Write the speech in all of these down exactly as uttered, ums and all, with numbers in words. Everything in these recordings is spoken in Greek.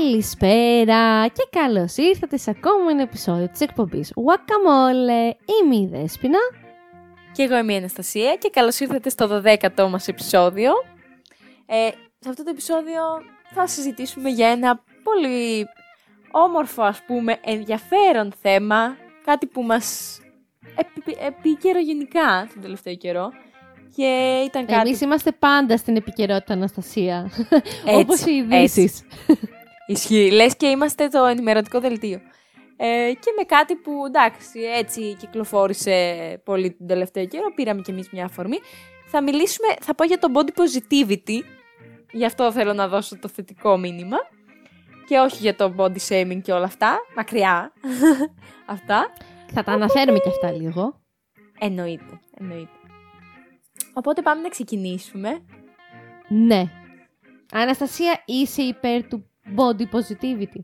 Καλησπέρα και καλώς ήρθατε σε ακόμα ένα επεισόδιο της εκπομπής Wackamolle. Είμαι η Δέσποινα. Και εγώ είμαι η Αναστασία και καλώς ήρθατε στο δωδέκατο μας επεισόδιο. Ε, σε αυτό το επεισόδιο θα συζητήσουμε για ένα πολύ όμορφο, ας πούμε, ενδιαφέρον θέμα. Κάτι που μας επί, επίκαιρο γενικά τον τελευταίο καιρό. Και ήταν κάτι... Εμείς είμαστε πάντα στην επικαιρότητα, Αναστασία. Έτσι, όπως οι ειδήσεις. Ισχύει. Λες και είμαστε το ενημερωτικό δελτίο. Ε, και με κάτι που, εντάξει, έτσι κυκλοφόρησε πολύ τον τελευταίο καιρό. Πήραμε κι εμείς μια αφορμή. Θα μιλήσουμε, θα πω για το body positivity. Γι' αυτό θέλω να δώσω το θετικό μήνυμα. Και όχι για το body shaming και όλα αυτά. Μακριά. αυτά. Θα τα αναφέρουμε κι αυτά λίγο. Εννοείται, εννοείται. Οπότε πάμε να ξεκινήσουμε. Ναι. Αναστασία, είσαι υπέρ του body positivity?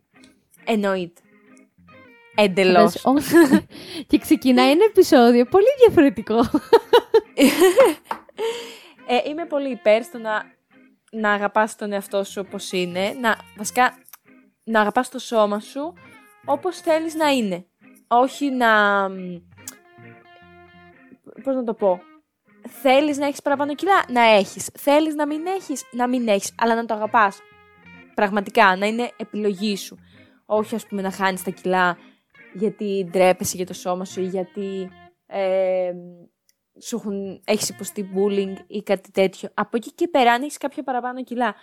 Εννοείται. Εντελώς. Και ξεκινάει ένα επεισόδιο πολύ διαφορετικό. ε, είμαι πολύ υπέρ στο να, να αγαπάς τον εαυτό σου όπως είναι. Να, βασικά, να αγαπάς το σώμα σου όπως θέλεις να είναι. Όχι να... Πώς να το πω... Θέλεις να έχεις παραπάνω κιλά, να έχεις. Θέλεις να μην έχεις, να μην έχεις. Αλλά να το αγαπάς. Πραγματικά, να είναι επιλογή σου. Όχι, ας πούμε, να χάνεις τα κιλά γιατί ντρέπεσαι για το σώμα σου ή γιατί ε, σου έχουν, έχεις υποστεί bullying ή κάτι τέτοιο. Από εκεί και πέρα, αν έχεις κάποια παραπάνω κιλά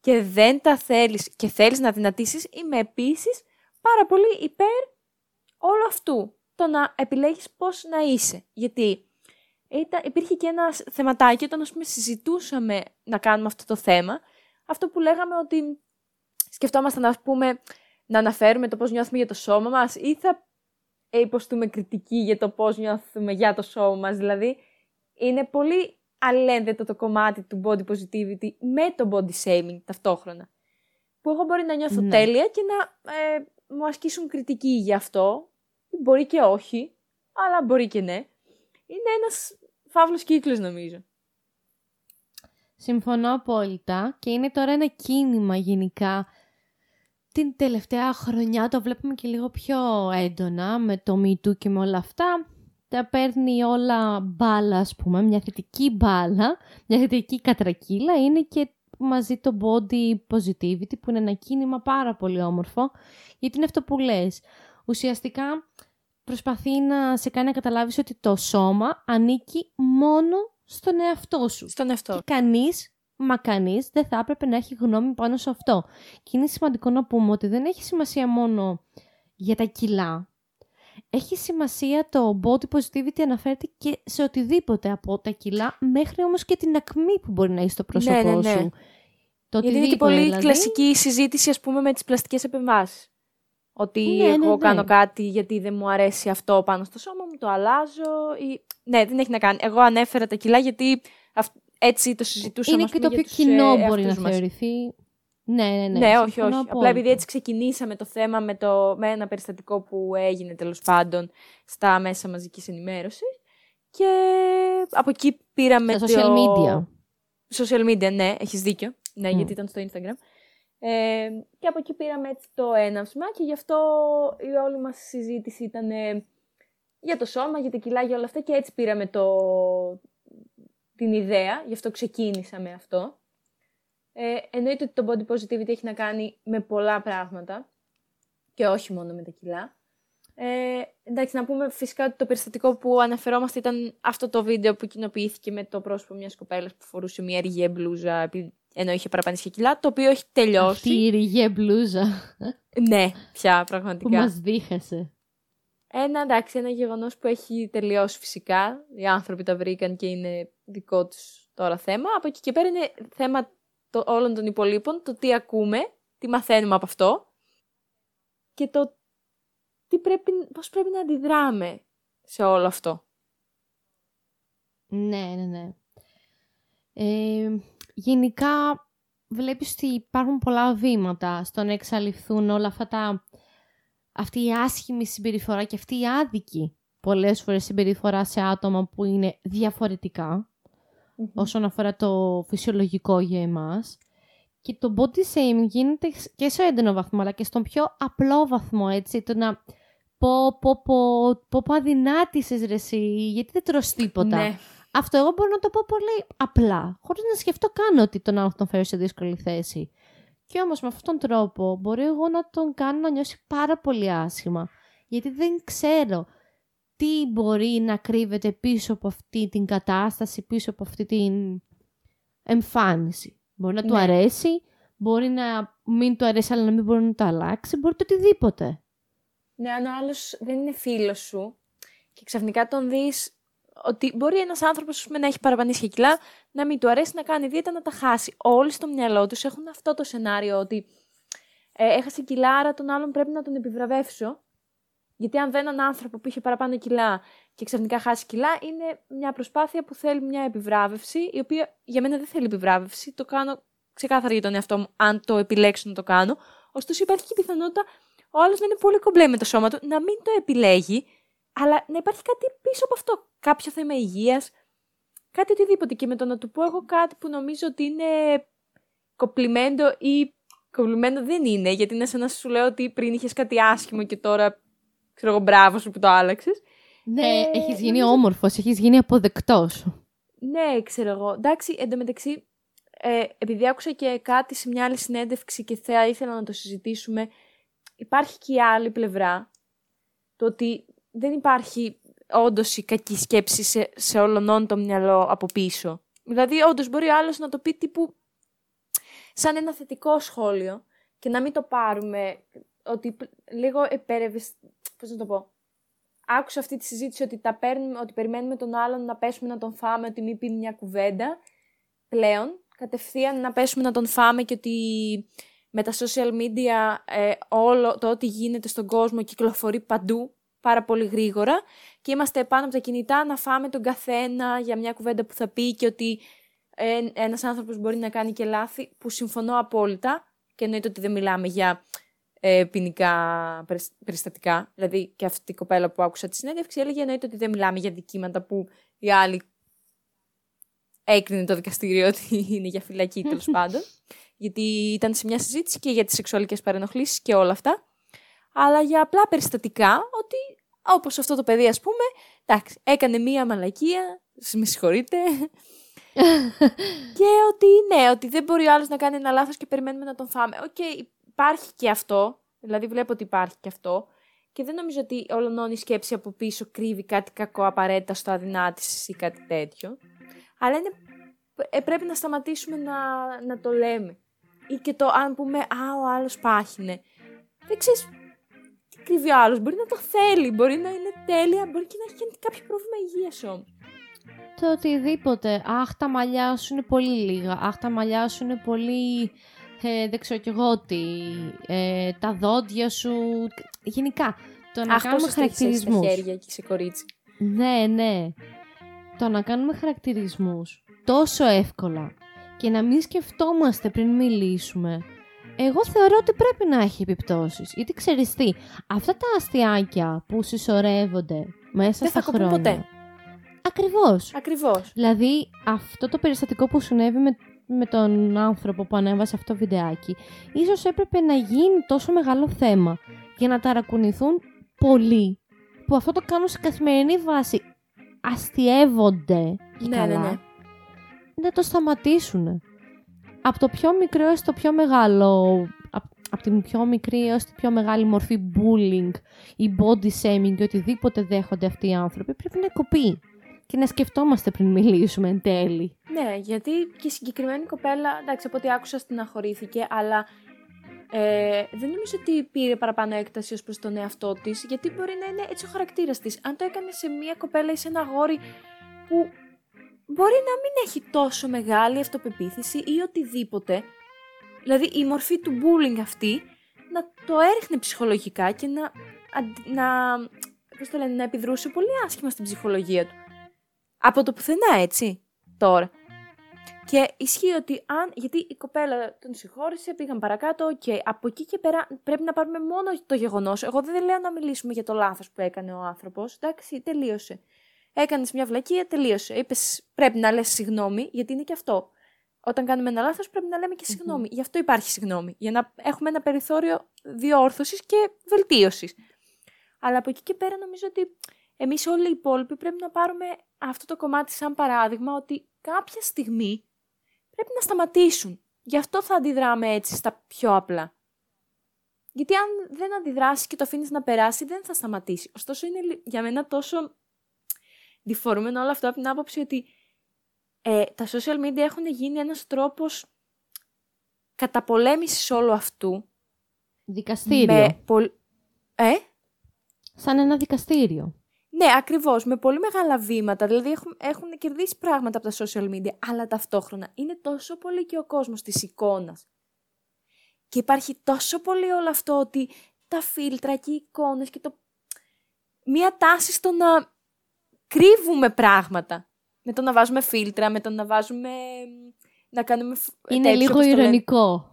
και δεν τα θέλεις και θέλεις να δυνατήσεις, είμαι επίσης πάρα πολύ υπέρ όλου αυτού. Το να επιλέγεις πώς να είσαι. Γιατί... Ήταν, υπήρχε και ένα θεματάκι όταν, ας πούμε, συζητούσαμε να κάνουμε αυτό το θέμα. Αυτό που λέγαμε ότι σκεφτόμασταν, ας πούμε, να αναφέρουμε το πώς νιώθουμε για το σώμα μας ή θα υποστούμε κριτική για το πώς νιώθουμε για το σώμα μας. Δηλαδή, είναι πολύ αλληλένδετο το κομμάτι του body positivity με το body shaming ταυτόχρονα. Που εγώ μπορεί να νιώθω ναι. τέλεια και να ε, μου ασκήσουν κριτική για αυτό. Μπορεί και όχι, αλλά μπορεί και ναι. Είναι ένας φαύλος κύκλος, νομίζω. Συμφωνώ απόλυτα και είναι τώρα ένα κίνημα γενικά. Την τελευταία χρονιά το βλέπουμε και λίγο πιο έντονα με το Me Too και με όλα αυτά. Τα παίρνει όλα μπάλα, ας πούμε, μια θετική μπάλα, μια θετική κατρακύλα. Είναι και μαζί το body positivity που είναι ένα κίνημα πάρα πολύ όμορφο. Γιατί είναι αυτό που λες. Ουσιαστικά... Προσπαθεί να σε κάνει να καταλάβεις ότι το σώμα ανήκει μόνο στον εαυτό σου. Στον εαυτό. Και κανείς, μα κανείς, δεν θα έπρεπε να έχει γνώμη πάνω σε αυτό. Και είναι σημαντικό να πούμε ότι δεν έχει σημασία μόνο για τα κιλά. Έχει σημασία το body positivity αναφέρεται και σε οτιδήποτε από τα κιλά, μέχρι όμως και την ακμή που μπορεί να έχει στο πρόσωπό ναι, ναι, ναι. σου. Το γιατί είναι και πολύ δηλαδή... κλασική συζήτηση, ας πούμε, με τις πλαστικές επεμβάσεις. Ότι ναι, εγώ ναι, ναι. κάνω κάτι γιατί δεν μου αρέσει αυτό πάνω στο σώμα μου, το αλλάζω. Ή... Ναι, δεν έχει να κάνει. Εγώ ανέφερα τα κιλά γιατί αυ... έτσι το συζητούσαμε. Είναι και το πιο κοινό ε, μπορεί να μας. Θεωρηθεί. Ναι, ναι, ναι. Ναι, όχι, όχι. Απλά επειδή έτσι ξεκινήσαμε το θέμα με, το... με ένα περιστατικό που έγινε τέλος πάντων στα μέσα μαζικής ενημέρωσης. Και από εκεί πήραμε. Στα social media. Το... Social media, ναι, έχεις δίκιο. Ναι, mm. γιατί ήταν στο Instagram. Ε, και από εκεί πήραμε έτσι το έναυσμα και γι' αυτό η όλη μας συζήτηση ήταν ε, για το σώμα, για τα κιλά, για όλα αυτά και έτσι πήραμε το, την ιδέα, γι' αυτό ξεκίνησαμε αυτό. Ε, εννοείται ότι το body positivity έχει να κάνει με πολλά πράγματα και όχι μόνο με τα κιλά. Ε, εντάξει, να πούμε φυσικά ότι το περιστατικό που αναφερόμαστε ήταν αυτό το βίντεο που κοινοποιήθηκε με το πρόσωπο μιας κοπέλας που φορούσε μια ριγέ μπλούζα ενώ είχε παραπανήσια κιλά, το οποίο έχει τελειώσει. Αυτή η ριγέ μπλούζα. Ναι, πια πραγματικά. Που μας δίχασε. Ένα, εντάξει, ένα γεγονός που έχει τελειώσει φυσικά. Οι άνθρωποι τα βρήκαν και είναι δικό τους τώρα θέμα. Από εκεί και πέρα είναι θέμα το, όλων των υπολείπων, το τι ακούμε, τι μαθαίνουμε από αυτό και το τι πρέπει, πώς πρέπει να αντιδράμε σε όλο αυτό. Ναι, ναι, ναι. Ε... Γενικά βλέπεις ότι υπάρχουν πολλά βήματα στο να εξαλειφθούν όλα αυτά τα... Αυτή η άσχημη συμπεριφορά και αυτή η άδικη πολλές φορές συμπεριφορά σε άτομα που είναι διαφορετικά mm-hmm. όσον αφορά το φυσιολογικό για εμάς. Και το body shaming γίνεται και σε έντονο βαθμό, αλλά και στον πιο απλό βαθμό, έτσι, το να πω, πω, πω, πω, πω αδυνάτησες ρε εσύ, γιατί δεν τρως τίποτα. Ναι. Αυτό εγώ μπορώ να το πω πολύ απλά, χωρίς να σκεφτώ καν ότι τον άλλον τον φέρω σε δύσκολη θέση. Και όμως με αυτόν τον τρόπο μπορώ εγώ να τον κάνω να νιώσει πάρα πολύ άσχημα, γιατί δεν ξέρω τι μπορεί να κρύβεται πίσω από αυτή την κατάσταση, πίσω από αυτή την εμφάνιση. Μπορεί να του ναι. αρέσει, μπορεί να μην του αρέσει, αλλά να μην μπορεί να το αλλάξει, μπορεί το οτιδήποτε. Ναι, αν ο άλλος δεν είναι φίλος σου και ξαφνικά τον δεις ότι μπορεί ένας άνθρωπος να έχει παραπανίσια κιλά, να μην του αρέσει, να κάνει δίαιτα, να τα χάσει. Όλοι στο μυαλό τους έχουν αυτό το σενάριο ότι ε, έχασε κιλά, άρα τον άλλον πρέπει να τον επιβραβεύσω. Γιατί αν δω έναν άνθρωπο που είχε παραπάνω κιλά και ξαφνικά χάσει κιλά, είναι μια προσπάθεια που θέλει μια επιβράβευση, η οποία για μένα δεν θέλει επιβράβευση. Το κάνω ξεκάθαρα για τον εαυτό μου, αν το επιλέξω να το κάνω. Ωστόσο, υπάρχει και η πιθανότητα ο άλλος να είναι πολύ κομπλέ με το σώμα του, να μην το επιλέγει, αλλά να υπάρχει κάτι πίσω από αυτό. Κάποιο θέμα υγείας, κάτι οτιδήποτε. Και με το να του πω εγώ κάτι που νομίζω ότι είναι κομπλιμέντο ή κομπλιμέντο δεν είναι, γιατί είναι σαν να σου λέω ότι πριν είχες κάτι άσχημο και τώρα. Ξέρω εγώ, μπράβο σου που το άλλαξες. Ναι, ε, έχεις γίνει νομίζω... όμορφος, έχεις γίνει αποδεκτός. Ναι, ξέρω εγώ. Εντάξει, εντωμεταξύ, ε, επειδή άκουσα και κάτι σε μια άλλη συνέντευξη και θα ήθελα να το συζητήσουμε, υπάρχει και η άλλη πλευρά. Το ότι δεν υπάρχει όντως η κακή σκέψη σε, σε όλον το μυαλό από πίσω. Δηλαδή, όντως μπορεί ο άλλος να το πει τύπου σαν ένα θετικό σχόλιο και να μην το πάρουμε. Ότι λίγο επέρευες, πώς να το πω, άκουσα αυτή τη συζήτηση ότι, τα παίρνουμε, ότι περιμένουμε τον άλλον να πέσουμε να τον φάμε, ότι μην πει μια κουβέντα, πλέον κατευθείαν να πέσουμε να τον φάμε και ότι με τα social media ε, όλο το ό,τι γίνεται στον κόσμο κυκλοφορεί παντού πάρα πολύ γρήγορα και είμαστε πάνω από τα κινητά να φάμε τον καθένα για μια κουβέντα που θα πει και ότι ε, ένας άνθρωπος μπορεί να κάνει και λάθη που συμφωνώ απόλυτα και εννοείται ότι δεν μιλάμε για... ποινικά περιστατικά. Δηλαδή και αυτή η κοπέλα που άκουσα τη συνέντευξη έλεγε εννοείται ότι δεν μιλάμε για δικήματα που η άλλη έκρινε το δικαστήριο ότι είναι για φυλακή τέλος πάντων. Γιατί ήταν σε μια συζήτηση και για τις σεξουαλικές παρενοχλήσεις και όλα αυτά. Αλλά για απλά περιστατικά ότι όπως αυτό το παιδί ας πούμε εντάξει, έκανε μία μαλακία, με συγχωρείτε... και ότι ναι, ότι δεν μπορεί ο άλλος να κάνει ένα λάθος και περιμένουμε να τον φάμε. Οκ, okay, υπάρχει και αυτό, δηλαδή βλέπω ότι υπάρχει και αυτό και δεν νομίζω ότι όλων η σκέψη από πίσω κρύβει κάτι κακό απαραίτητα στο αδυνάτησης ή κάτι τέτοιο, αλλά είναι, ε, πρέπει να σταματήσουμε να, να το λέμε ή και το αν πούμε «Α, ο άλλος πάχινε». Δεν ξέρεις τι κρύβει ο άλλος, μπορεί να το θέλει, μπορεί να είναι τέλεια, μπορεί και να έχει κάποιο πρόβλημα υγείας όμως. Το οτιδήποτε, αχ τα μαλλιά σου είναι πολύ λίγα, αχ τα μαλλιά σου είναι πολύ... Ε, δεν ξέρω κι εγώ ότι ε, τα δόντια σου, γενικά, το να αχ, κάνουμε χαρακτηρισμούς. Αχ, στα χέρια και σε κορίτσι. Ναι, ναι. Το να κάνουμε χαρακτηρισμούς τόσο εύκολα και να μην σκεφτόμαστε πριν μιλήσουμε, εγώ θεωρώ ότι πρέπει να έχει επιπτώσεις. Γιατί ξέρεις τι, αυτά τα αστιάκια που συσσωρεύονται μέσα δεν στα χρόνια... Δεν θα κοπούν ποτέ. Ακριβώς. Ακριβώς. Δηλαδή, αυτό το περιστατικό που συνέβη με... με τον άνθρωπο που ανέβασε αυτό το βιντεάκι, ίσως έπρεπε να γίνει τόσο μεγάλο θέμα για να ταρακουνηθούν πολλοί που αυτό το κάνουν σε καθημερινή βάση, αστιεύονται και ναι, καλά, ναι, ναι. να το σταματήσουν. Από το πιο μικρό έως το πιο μεγάλο, από την πιο μικρή έως την πιο μεγάλη μορφή bullying ή body shaming και οτιδήποτε δέχονται αυτοί οι άνθρωποι, πρέπει να κοπεί. Και να σκεφτόμαστε πριν μιλήσουμε εν τέλει. Ναι, γιατί και η συγκεκριμένη κοπέλα, εντάξει, από ό,τι άκουσα στεναχωρήθηκε, αλλά ε, δεν νομίζω ότι πήρε παραπάνω έκταση ως προς τον εαυτό της, γιατί μπορεί να είναι έτσι ο χαρακτήρας της. Αν το έκανε σε μία κοπέλα ή σε ένα αγόρι που μπορεί να μην έχει τόσο μεγάλη αυτοπεποίθηση ή οτιδήποτε, δηλαδή η μορφή του bullying αυτή, να το έριχνε ψυχολογικά και να, να, πώς το λένε, να επιδρούσε πολύ άσχημα στην ψυχολογία του. Από το πουθενά, έτσι, τώρα. Και ισχύει ότι αν... Γιατί η κοπέλα τον συγχώρησε, πήγαν παρακάτω, οκ. Okay. Από εκεί και πέρα πρέπει να πάρουμε μόνο το γεγονός. Εγώ δεν λέω να μιλήσουμε για το λάθος που έκανε ο άνθρωπος. Εντάξει, τελείωσε. Έκανες μια βλακεία, τελείωσε. Είπες πρέπει να λες συγγνώμη, γιατί είναι και αυτό. όταν κάνουμε ένα λάθος πρέπει να λέμε και συγγνώμη. Mm-hmm. Γι' αυτό υπάρχει συγγνώμη. Για να έχουμε ένα περιθώριο διόρθωσης και βελτίωσης. Αλλά από εκεί και πέρα νομίζω ότι εμείς όλοι οι υπόλοιποι πρέπει να πάρουμε αυτό το κομμάτι σαν παράδειγμα, ότι κάποια στιγμή πρέπει να σταματήσουν. Γι' αυτό θα αντιδράμε έτσι στα πιο απλά. Γιατί αν δεν αντιδράσεις και το αφήνεις να περάσει, δεν θα σταματήσει. Ωστόσο είναι για μένα τόσο διφορούμενο όλο αυτό από την άποψη ότι ε, τα social media έχουν γίνει ένας τρόπος καταπολέμησης όλου αυτού. Δικαστήριο. Με πο... Ε? Σαν ένα δικαστήριο. Ναι, ακριβώς. Με πολύ μεγάλα βήματα. Δηλαδή έχουν, έχουν κερδίσει πράγματα από τα social media, αλλά ταυτόχρονα είναι τόσο πολύ και ο κόσμος της εικόνας. Και υπάρχει τόσο πολύ όλο αυτό ότι τα φίλτρα και οι εικόνες και το... μία τάση στο να κρύβουμε πράγματα. Με το να βάζουμε φίλτρα, με το να βάζουμε... να κάνουμε... Είναι τέτοιο, λίγο ειρωνικό.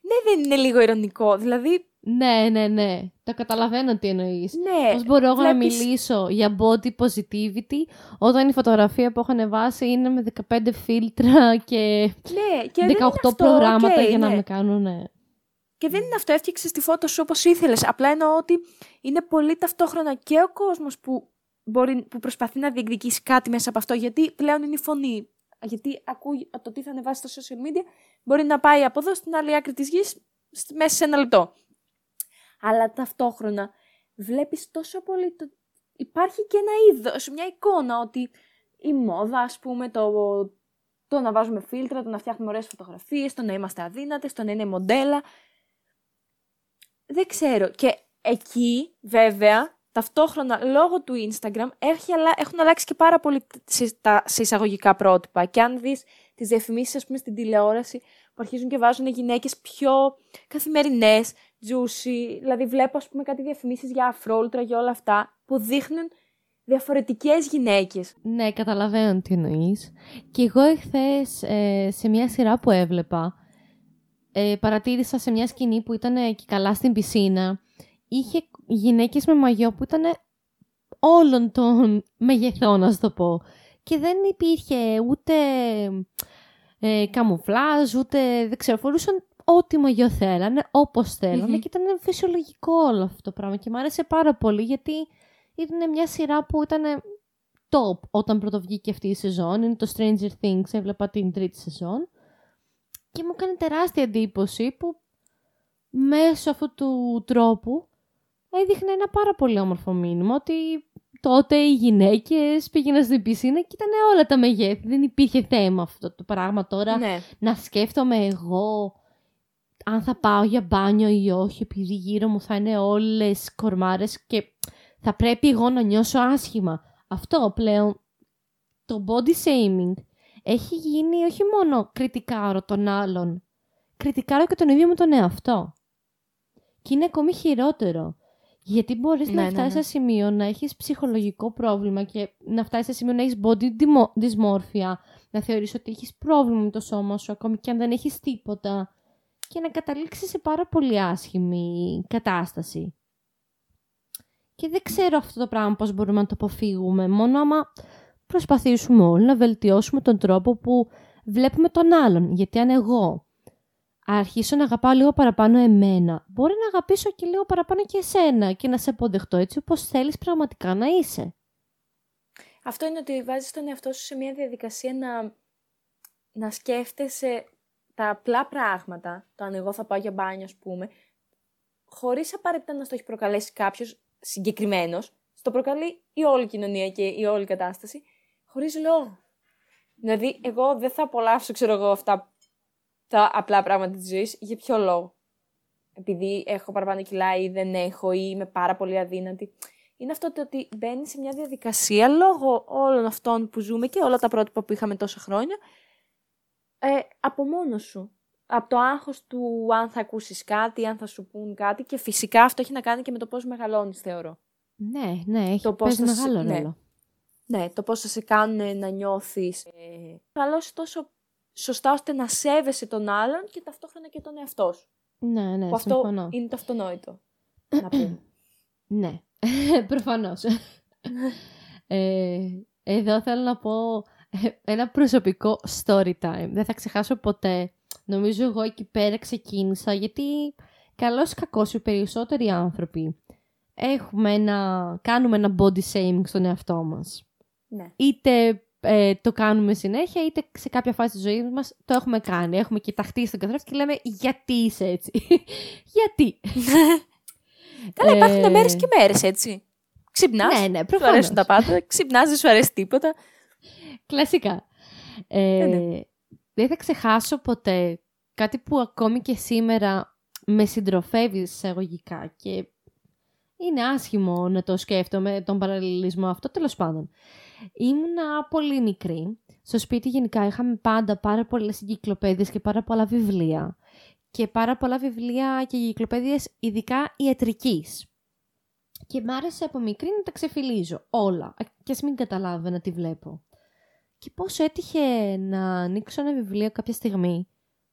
Ναι, δεν είναι λίγο ειρωνικό. Δηλαδή... Ναι, ναι, ναι. Το καταλαβαίνω τι εννοείς. Ναι, πώς μπορώ βλέπεις... να μιλήσω για body positivity όταν η φωτογραφία που έχω ανεβάσει είναι με δεκαπέντε φίλτρα και, ναι, και δεκαοκτώ αυτό, προγράμματα okay, για να ναι. με κάνουν... Ναι. Και δεν είναι αυτό, έφτιαξες τη φώτο σου όπως ήθελες. Απλά εννοώ ότι είναι πολύ ταυτόχρονα και ο κόσμος που, μπορεί, που προσπαθεί να διεκδικήσει κάτι μέσα από αυτό, γιατί πλέον είναι η φωνή. Γιατί ακούει το τι θα ανεβάσει στα social media, μπορεί να πάει από εδώ στην άλλη άκρη της γης μέσα σε ένα λεπτό. Αλλά ταυτόχρονα βλέπεις τόσο πολύ... Το... Υπάρχει και ένα είδος, μια εικόνα ότι η μόδα, ας πούμε, το... το να βάζουμε φίλτρα, το να φτιάχνουμε ωραίες φωτογραφίες, το να είμαστε αδύνατες, το να είναι μοντέλα... Δεν ξέρω. Και εκεί, βέβαια, ταυτόχρονα λόγω του Instagram έχει αλα... έχουν αλλάξει και πάρα πολύ τα σε εισαγωγικά πρότυπα. Και αν δεις τις διαφημίσεις, ας πούμε, στην τηλεόραση που αρχίζουν και βάζουν γυναίκες πιο καθημερινές, juicy, δηλαδή βλέπω, ας πούμε, κάτι διαφημίσεις για αφρόλουτρα και όλα αυτά που δείχνουν διαφορετικές γυναίκες. Ναι, καταλαβαίνω τι εννοείς. Και εγώ εχθές ε, σε μια σειρά που έβλεπα, Ε, παρατήρησα σε μια σκηνή που ήταν και καλά στην πισίνα, είχε γυναίκες με μαγιό που ήταν όλων των μεγεθών, να σου το πω. Και δεν υπήρχε ούτε ε, καμουφλάζ, ούτε δεν ξέρω, φορούσαν ό,τι μαγιό θέλανε, όπως θέλανε. Mm-hmm. Και ήταν φυσιολογικό όλο αυτό το πράγμα και μου άρεσε πάρα πολύ, γιατί ήταν μια σειρά που ήταν top όταν πρωτοβγήκε αυτή η σεζόν. Είναι το Stranger Things, έβλεπα την τρίτη σεζόν. Και μου έκανε τεράστια εντύπωση που μέσω αυτού του τρόπου έδειχνε ένα πάρα πολύ όμορφο μήνυμα, ότι τότε οι γυναίκες πήγαιναν στην πισίνα και ήταν όλα τα μεγέθη. Δεν υπήρχε θέμα αυτό το πράγμα τώρα. Ναι. Να σκέφτομαι εγώ αν θα πάω για μπάνιο ή όχι, επειδή γύρω μου θα είναι όλες κορμάρες και θα πρέπει εγώ να νιώσω άσχημα. Αυτό πλέον, το body shaming... έχει γίνει όχι μόνο κριτικάρο των άλλων, κριτικάρο και τον ίδιο μου τον εαυτό. Και είναι ακόμη χειρότερο. Γιατί μπορείς ναι, να φτάσεις ναι, ναι. σε σημείο να έχεις ψυχολογικό πρόβλημα και να φτάσεις σε σημείο να έχεις body dysmorphia, να θεωρείς ότι έχεις πρόβλημα με το σώμα σου, ακόμη και αν δεν έχεις τίποτα, και να καταλήξεις σε πάρα πολύ άσχημη κατάσταση. Και δεν ξέρω αυτό το πράγμα πώς μπορούμε να το αποφύγουμε, μόνο άμα... προσπαθήσουμε όλοι να βελτιώσουμε τον τρόπο που βλέπουμε τον άλλον. Γιατί αν εγώ αρχίσω να αγαπάω λίγο παραπάνω εμένα, μπορεί να αγαπήσω και λίγο παραπάνω και εσένα και να σε αποδεχτώ έτσι όπως θέλεις πραγματικά να είσαι. Αυτό είναι, ότι βάζεις τον εαυτό σου σε μια διαδικασία να, να σκέφτεσαι τα απλά πράγματα, το αν εγώ θα πάω για μπάνιο, ας πούμε, χωρίς απαραίτητα να στο έχει προκαλέσει κάποιος συγκεκριμένος, στο προκαλεί η όλη κοινωνία και η όλη κατάσταση, χωρίς λόγο. Δηλαδή, εγώ δεν θα απολαύσω, ξέρω εγώ, αυτά τα απλά πράγματα της ζωής. Για ποιο λόγο? Επειδή έχω παραπάνω κιλά ή δεν έχω ή είμαι πάρα πολύ αδύνατη. Είναι αυτό το ότι μπαίνει σε μια διαδικασία λόγω όλων αυτών που ζούμε και όλα τα πρότυπα που είχαμε τόσα χρόνια, ε, από μόνος σου. Από το άγχος του αν θα ακούσεις κάτι, αν θα σου πούν κάτι, και φυσικά αυτό έχει να κάνει και με το πώς μεγαλώνεις, θεωρώ. Ναι, ναι, έχει παίζει μεγάλο ρόλο. Ναι. Ναι, το πώς θα σε κάνουν να νιώθεις καλώς τόσο σωστά ώστε να σέβεσαι τον άλλον και ταυτόχρονα και τον εαυτό σου. Ναι, ναι, που συμφωνώ. Αυτό είναι το αυτονόητο, να πούμε. Ναι, προφανώς. ε, εδώ θέλω να πω ένα προσωπικό story time. Δεν θα ξεχάσω ποτέ. Νομίζω εγώ εκεί πέρα ξεκίνησα, γιατί καλώς ή κακώς οι περισσότεροι άνθρωποι έχουμε ένα, κάνουμε ένα body shaming στον εαυτό μας. Ναι. Είτε ε, το κάνουμε συνέχεια, είτε σε κάποια φάση της ζωής μας το έχουμε κάνει. Έχουμε κοιταχτεί στον καθρέφτη και λέμε γιατί είσαι έτσι. Γιατί. Καλά, υπάρχουν μέρες και μέρες έτσι. Ξυπνάς, ναι, ναι, σου αρέσουν τα πάντα, ξυπνάς, δεν σου αρέσει τίποτα. Κλασικά. Ε, ναι, ναι. Δεν θα ξεχάσω ποτέ κάτι που ακόμη και σήμερα με συντροφεύει εισαγωγικά και είναι άσχημο να το σκέφτομαι, τον παραλληλισμό αυτό, τέλος πάντων. Ήμουνα πολύ μικρή. Στο σπίτι γενικά είχαμε πάντα πάρα πολλές εγκυκλοπαίδειες και πάρα πολλά βιβλία. Και πάρα πολλά βιβλία και εγκυκλοπαίδειες ειδικά ιατρικής. Και μ' άρεσε από μικρή να τα ξεφυλίζω όλα, κι ας μην καταλάβαινα τι βλέπω. Και πόσο έτυχε να ανοίξω ένα βιβλίο κάποια στιγμή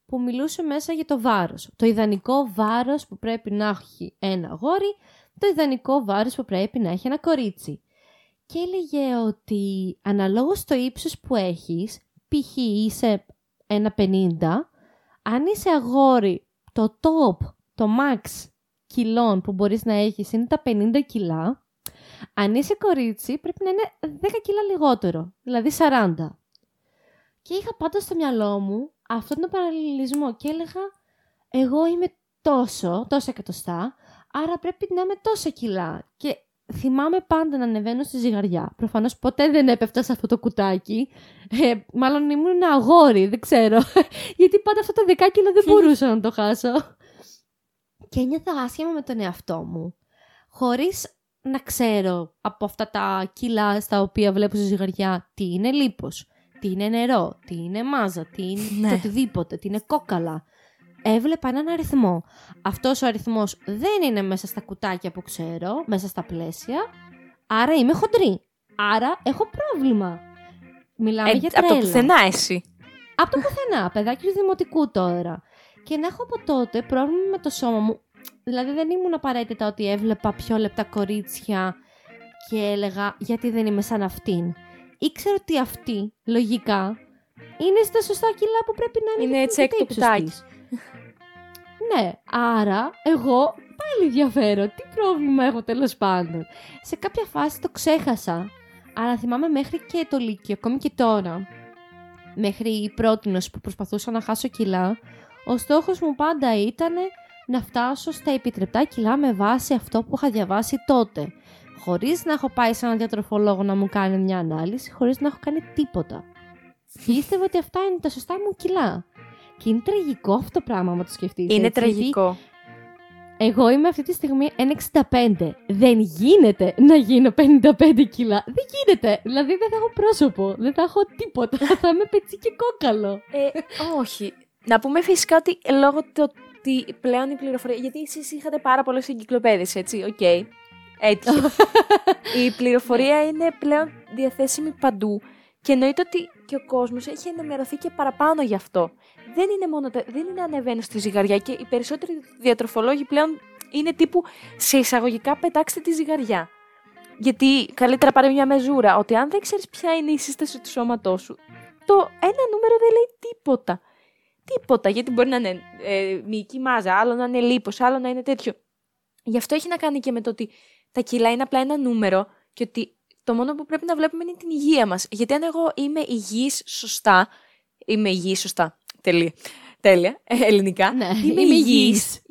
που μιλούσε μέσα για το βάρος. Το ιδανικό βάρος που πρέπει να έχει ένα αγόρι, το ιδανικό βάρος που πρέπει να έχει ένα κορίτσι. Και έλεγε ότι αναλόγως το ύψος που έχεις, π.χ. είσαι ένα πενήντα, αν είσαι αγόρι, το top, το max κιλών που μπορείς να έχεις είναι τα πενήντα κιλά. Αν είσαι κορίτσι, πρέπει να είναι δέκα κιλά λιγότερο, δηλαδή σαράντα. Και είχα πάντα στο μυαλό μου αυτόν τον παραλληλισμό και έλεγα εγώ είμαι τόσο, τόσα εκατοστά, άρα πρέπει να είμαι τόσα κιλά. Και θυμάμαι πάντα να ανεβαίνω στη ζυγαριά. Προφανώς ποτέ δεν έπεφτα σε αυτό το κουτάκι. Ε, μάλλον ήμουν ένα αγόρι, δεν ξέρω. Γιατί πάντα αυτά τα δέκα κιλά δεν μπορούσα να το χάσω. Και ένιωθα άσχημα με τον εαυτό μου, χωρίς να ξέρω από αυτά τα κιλά στα οποία βλέπω στη ζυγαριά τι είναι λίπος, τι είναι νερό, τι είναι μάζα, τι είναι ναι. οτιδήποτε, τι είναι κόκαλα. Έβλεπα έναν αριθμό. Αυτός ο αριθμός δεν είναι μέσα στα κουτάκια που ξέρω, μέσα στα πλαίσια, άρα είμαι χοντρή. Άρα έχω πρόβλημα. Μιλάμε ε, για τρέλα. Από το πουθενά εσύ. Από το πουθενά, παιδάκι του δημοτικού τώρα. Και να έχω από τότε πρόβλημα με το σώμα μου. Δηλαδή δεν ήμουν απαραίτητα ότι έβλεπα πιο λεπτά κορίτσια και έλεγα γιατί δεν είμαι σαν αυτήν. Ήξερα ότι αυτή, λογικά, είναι στα σωστά κιλά που πρέπει να είναι. Είναι έτσι εκ του κουτάκι. Ναι, άρα εγώ πάλι διαφέρω. Τι πρόβλημα έχω τέλος πάντων. Σε κάποια φάση το ξέχασα, αλλά θυμάμαι μέχρι και το λύκειο, ακόμη και τώρα, μέχρι η πρότινος που προσπαθούσα να χάσω κιλά, ο στόχος μου πάντα ήτανε να φτάσω στα επιτρεπτά κιλά με βάση αυτό που είχα διαβάσει τότε. Χωρίς να έχω πάει σε έναν διατροφολόγο να μου κάνει μια ανάλυση, χωρίς να έχω κάνει τίποτα. Πίστευα ότι αυτά είναι τα σωστά μου κιλά. Και είναι τραγικό αυτό το πράγμα, άμα το σκεφτείς. Είναι έτσι, τραγικό. Εγώ είμαι αυτή τη στιγμή ένα εξήντα πέντε. Δεν γίνεται να γίνω πενήντα πέντε κιλά. Δεν γίνεται. Δηλαδή δεν θα έχω πρόσωπο. Δεν θα έχω τίποτα. Θα είμαι πετσί και κόκαλο. Ε, όχι. Να πούμε φυσικά ότι λόγω του ότι πλέον η πληροφορία. Γιατί εσείς είχατε πάρα πολλές εγκυκλοπαίδειες, έτσι. Οκ. Okay. Έτυχε. Η πληροφορία είναι πλέον διαθέσιμη παντού. Και εννοείται ότι και ο κόσμος έχει ενημερωθεί και παραπάνω γι' αυτό. Δεν είναι μόνο. Τα... Δεν είναι ανεβαίνει στη ζυγαριά. Και οι περισσότεροι διατροφολόγοι πλέον είναι τύπου σε εισαγωγικά πετάξτε τη ζυγαριά. Γιατί καλύτερα πάρε μια μεζούρα. Ότι αν δεν ξέρεις ποια είναι η σύσταση του σώματός σου, το ένα νούμερο δεν λέει τίποτα. Τίποτα, γιατί μπορεί να είναι ε, μυϊκή μάζα, άλλο να είναι λίπος, άλλο να είναι τέτοιο. Γι' αυτό έχει να κάνει και με το ότι τα κιλά είναι απλά ένα νούμερο και ότι το μόνο που πρέπει να βλέπουμε είναι την υγεία μας. Γιατί αν εγώ είμαι υγιής σωστά, είμαι υγιής σωστά, τελεία, τέλεια, ελληνικά, ναι, είμαι, είμαι υγιής,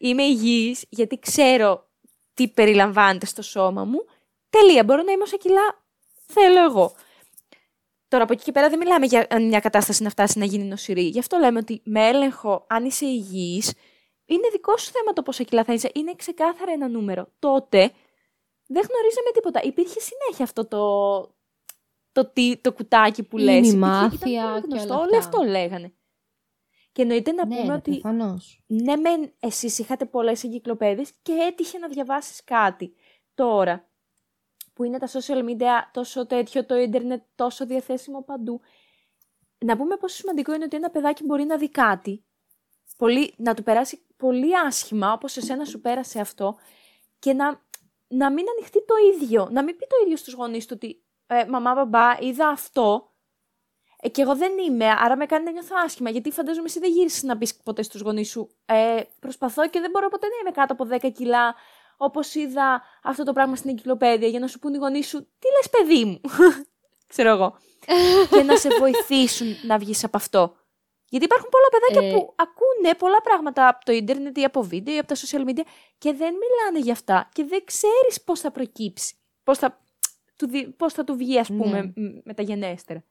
είμαι υγιής γιατί ξέρω τι περιλαμβάνεται στο σώμα μου, τελεία, μπορώ να είμαι όσα κιλά θέλω εγώ. Τώρα από εκεί και πέρα δεν μιλάμε για μια κατάσταση να φτάσει να γίνει νοσηρή. Γι' αυτό λέμε ότι με έλεγχο, αν είσαι υγιής, είναι δικό σου θέμα το πόσα κιλά θα είσαι. Είναι ξεκάθαρα ένα νούμερο. Τότε δεν γνωρίζαμε τίποτα. Υπήρχε συνέχεια αυτό το, το, το, το κουτάκι που λες. Η μάθεια και όλα αυτά. Αυτό λέγανε. Και εννοείται να ναι, πούμε ναι, ότι προφανώς. Ναι, μεν εσείς είχατε πολλές εγκυκλοπαίδειες και έτυχε να διαβάσεις κάτι. Τώρα... που είναι τα social media, τόσο τέτοιο, το ίντερνετ, τόσο διαθέσιμο παντού. Να πούμε πόσο σημαντικό είναι ότι ένα παιδάκι μπορεί να δει κάτι, πολύ, να του περάσει πολύ άσχημα, όπως εσένα σου πέρασε αυτό, και να, να μην ανοιχτεί το ίδιο, να μην πει το ίδιο στους γονείς του ότι ε, «Μαμά, μπαμπά, είδα αυτό, Ε, και εγώ δεν είμαι, άρα με κάνει να νιώθω άσχημα. Γιατί φαντάζομαι εσύ δεν γύρισες να πεις ποτέ στους γονείς σου. Ε, προσπαθώ και δεν μπορώ ποτέ να είμαι κάτω από δέκα κιλά. Όπως είδα αυτό το πράγμα στην εγκυκλοπαίδεια, για να σου πούν οι γονείς σου, τι λες, παιδί μου. Ξέρω εγώ. Και να σε βοηθήσουν να βγεις από αυτό. Γιατί υπάρχουν πολλά παιδάκια ε... που ακούνε πολλά πράγματα από το ίντερνετ ή από βίντεο ή από τα social media και δεν μιλάνε για αυτά και δεν ξέρεις πώς θα προκύψει, πώς θα του, πώς θα του βγει, ας πούμε, ναι, μεταγενέστερα.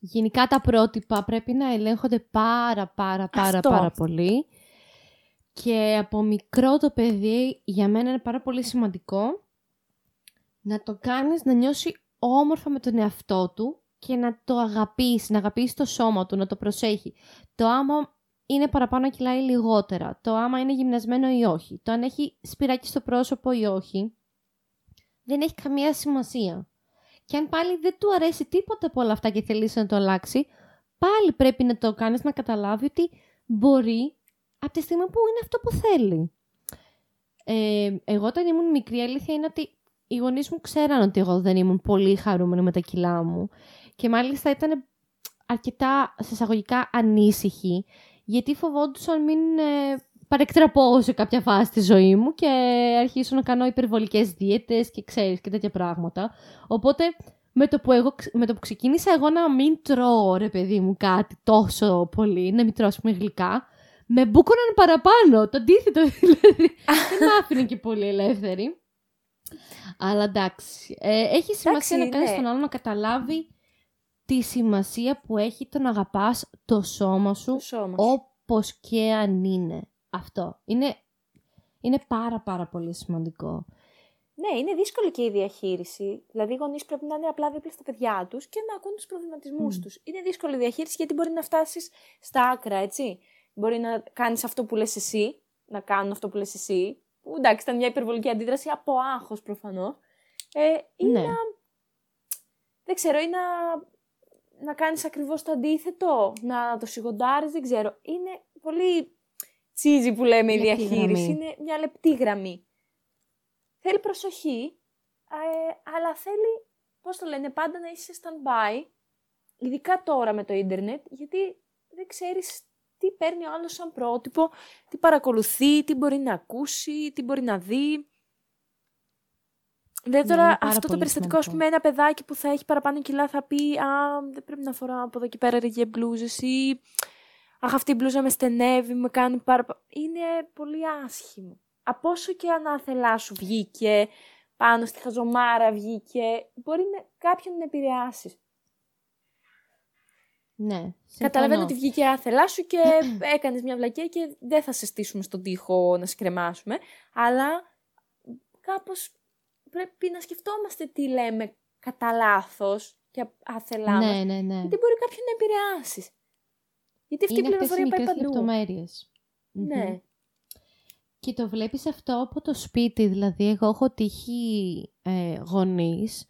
Γενικά τα πρότυπα πρέπει να ελέγχονται πάρα πάρα πάρα, πάρα πολύ. Και από μικρό το παιδί για μένα είναι πάρα πολύ σημαντικό να το κάνεις να νιώσει όμορφα με τον εαυτό του και να το αγαπήσει, να αγαπήσει το σώμα του, να το προσέχει. Το άμα είναι παραπάνω κιλά ή λιγότερα, το άμα είναι γυμνασμένο ή όχι, το αν έχει σπυράκι στο πρόσωπο ή όχι, δεν έχει καμία σημασία. Και αν πάλι δεν του αρέσει τίποτα από όλα αυτά και θελήσει να το αλλάξει, πάλι πρέπει να το κάνεις να καταλάβει ότι μπορεί από τη στιγμή που είναι αυτό που θέλει. Ε, εγώ όταν ήμουν μικρή, η αλήθεια είναι ότι οι γονείς μου ξέραν ότι εγώ δεν ήμουν πολύ χαρούμενη με τα κιλά μου. Και μάλιστα ήταν αρκετά, σε εισαγωγικά, ανήσυχοι, γιατί φοβόντουσαν μην ε, παρεκτραπώ σε κάποια φάση στη ζωή μου και αρχίσω να κάνω υπερβολικές δίαιτες και ξέρεις και τέτοια πράγματα. Οπότε με το που, εγώ, με το που ξεκίνησα εγώ να μην τρώω, ρε παιδί μου, κάτι τόσο πολύ, να μην τρώω, ας πούμε, γλυκά, με μπούκωναν παραπάνω, το αντίθετο δηλαδή. Δεν μ' άφηνε και πολύ ελεύθερη. Αλλά εντάξει, ε, έχει σημασία εντάξει, να κάνεις τον άλλο να καταλάβει τη σημασία που έχει το να αγαπάς το σώμα σου, το σώμα σου, όπως και αν είναι. Αυτό είναι, είναι πάρα πάρα πολύ σημαντικό. Ναι, είναι δύσκολη και η διαχείριση. Δηλαδή οι γονείς πρέπει να είναι απλά δίπλα στα παιδιά τους και να ακούν τους προβληματισμούς mm. τους. Είναι δύσκολη η διαχείριση γιατί μπορεί να φτάσεις στα άκρα, έτσι. Μπορεί να κάνεις αυτό που λες εσύ, να κάνουν αυτό που λες εσύ, που εντάξει ήταν μια υπερβολική αντίδραση από άγχος προφανώς, ε, ή ναι. να, δεν ξέρω, ή να, να κάνεις ακριβώς το αντίθετο, να το σιγοντάρεις, δεν ξέρω. Είναι πολύ τσίζι που λέμε η διαχείριση, είναι μια λεπτή γραμμή. Θέλει προσοχή, ε, αλλά θέλει, πώς το λένε, πάντα να είσαι stand-by, ειδικά τώρα με το ίντερνετ, γιατί δεν ξέρεις τι παίρνει ο άλλος σαν πρότυπο, τι παρακολουθεί, τι μπορεί να ακούσει, τι μπορεί να δει. Δεν τώρα ναι, αυτό το περιστατικό, ας πούμε, ένα παιδάκι που θα έχει παραπάνω κιλά θα πει «Α, δεν πρέπει να φοράω από εδώ και πέρα ρίγια μπλούζες» ή «Αχ, αυτή η μπλούζα με στενεύει, με κάνει παραπάνω». Είναι πολύ άσχημο. Από όσο και ανάθελά σου βγήκε, πάνω στη χαζομάρα βγήκε, μπορεί να, κάποιον να επηρεάσει. Ναι, καταλαβαίνω ότι βγήκε άθελά σου και έκανες μια βλακιά και δεν θα σε στήσουμε στον τοίχο να σε κρεμάσουμε, αλλά κάπως πρέπει να σκεφτόμαστε τι λέμε κατά λάθος και άθελά ναι, μας. Ναι, ναι. Γιατί μπορεί κάποιον να επηρεάσεις. Γιατί αυτή η πληροφορία πάει παντού. Λεπτομέρειες. Ναι. Mm-hmm. Και το βλέπεις αυτό από το σπίτι, δηλαδή εγώ έχω τύχει ε, γονείς,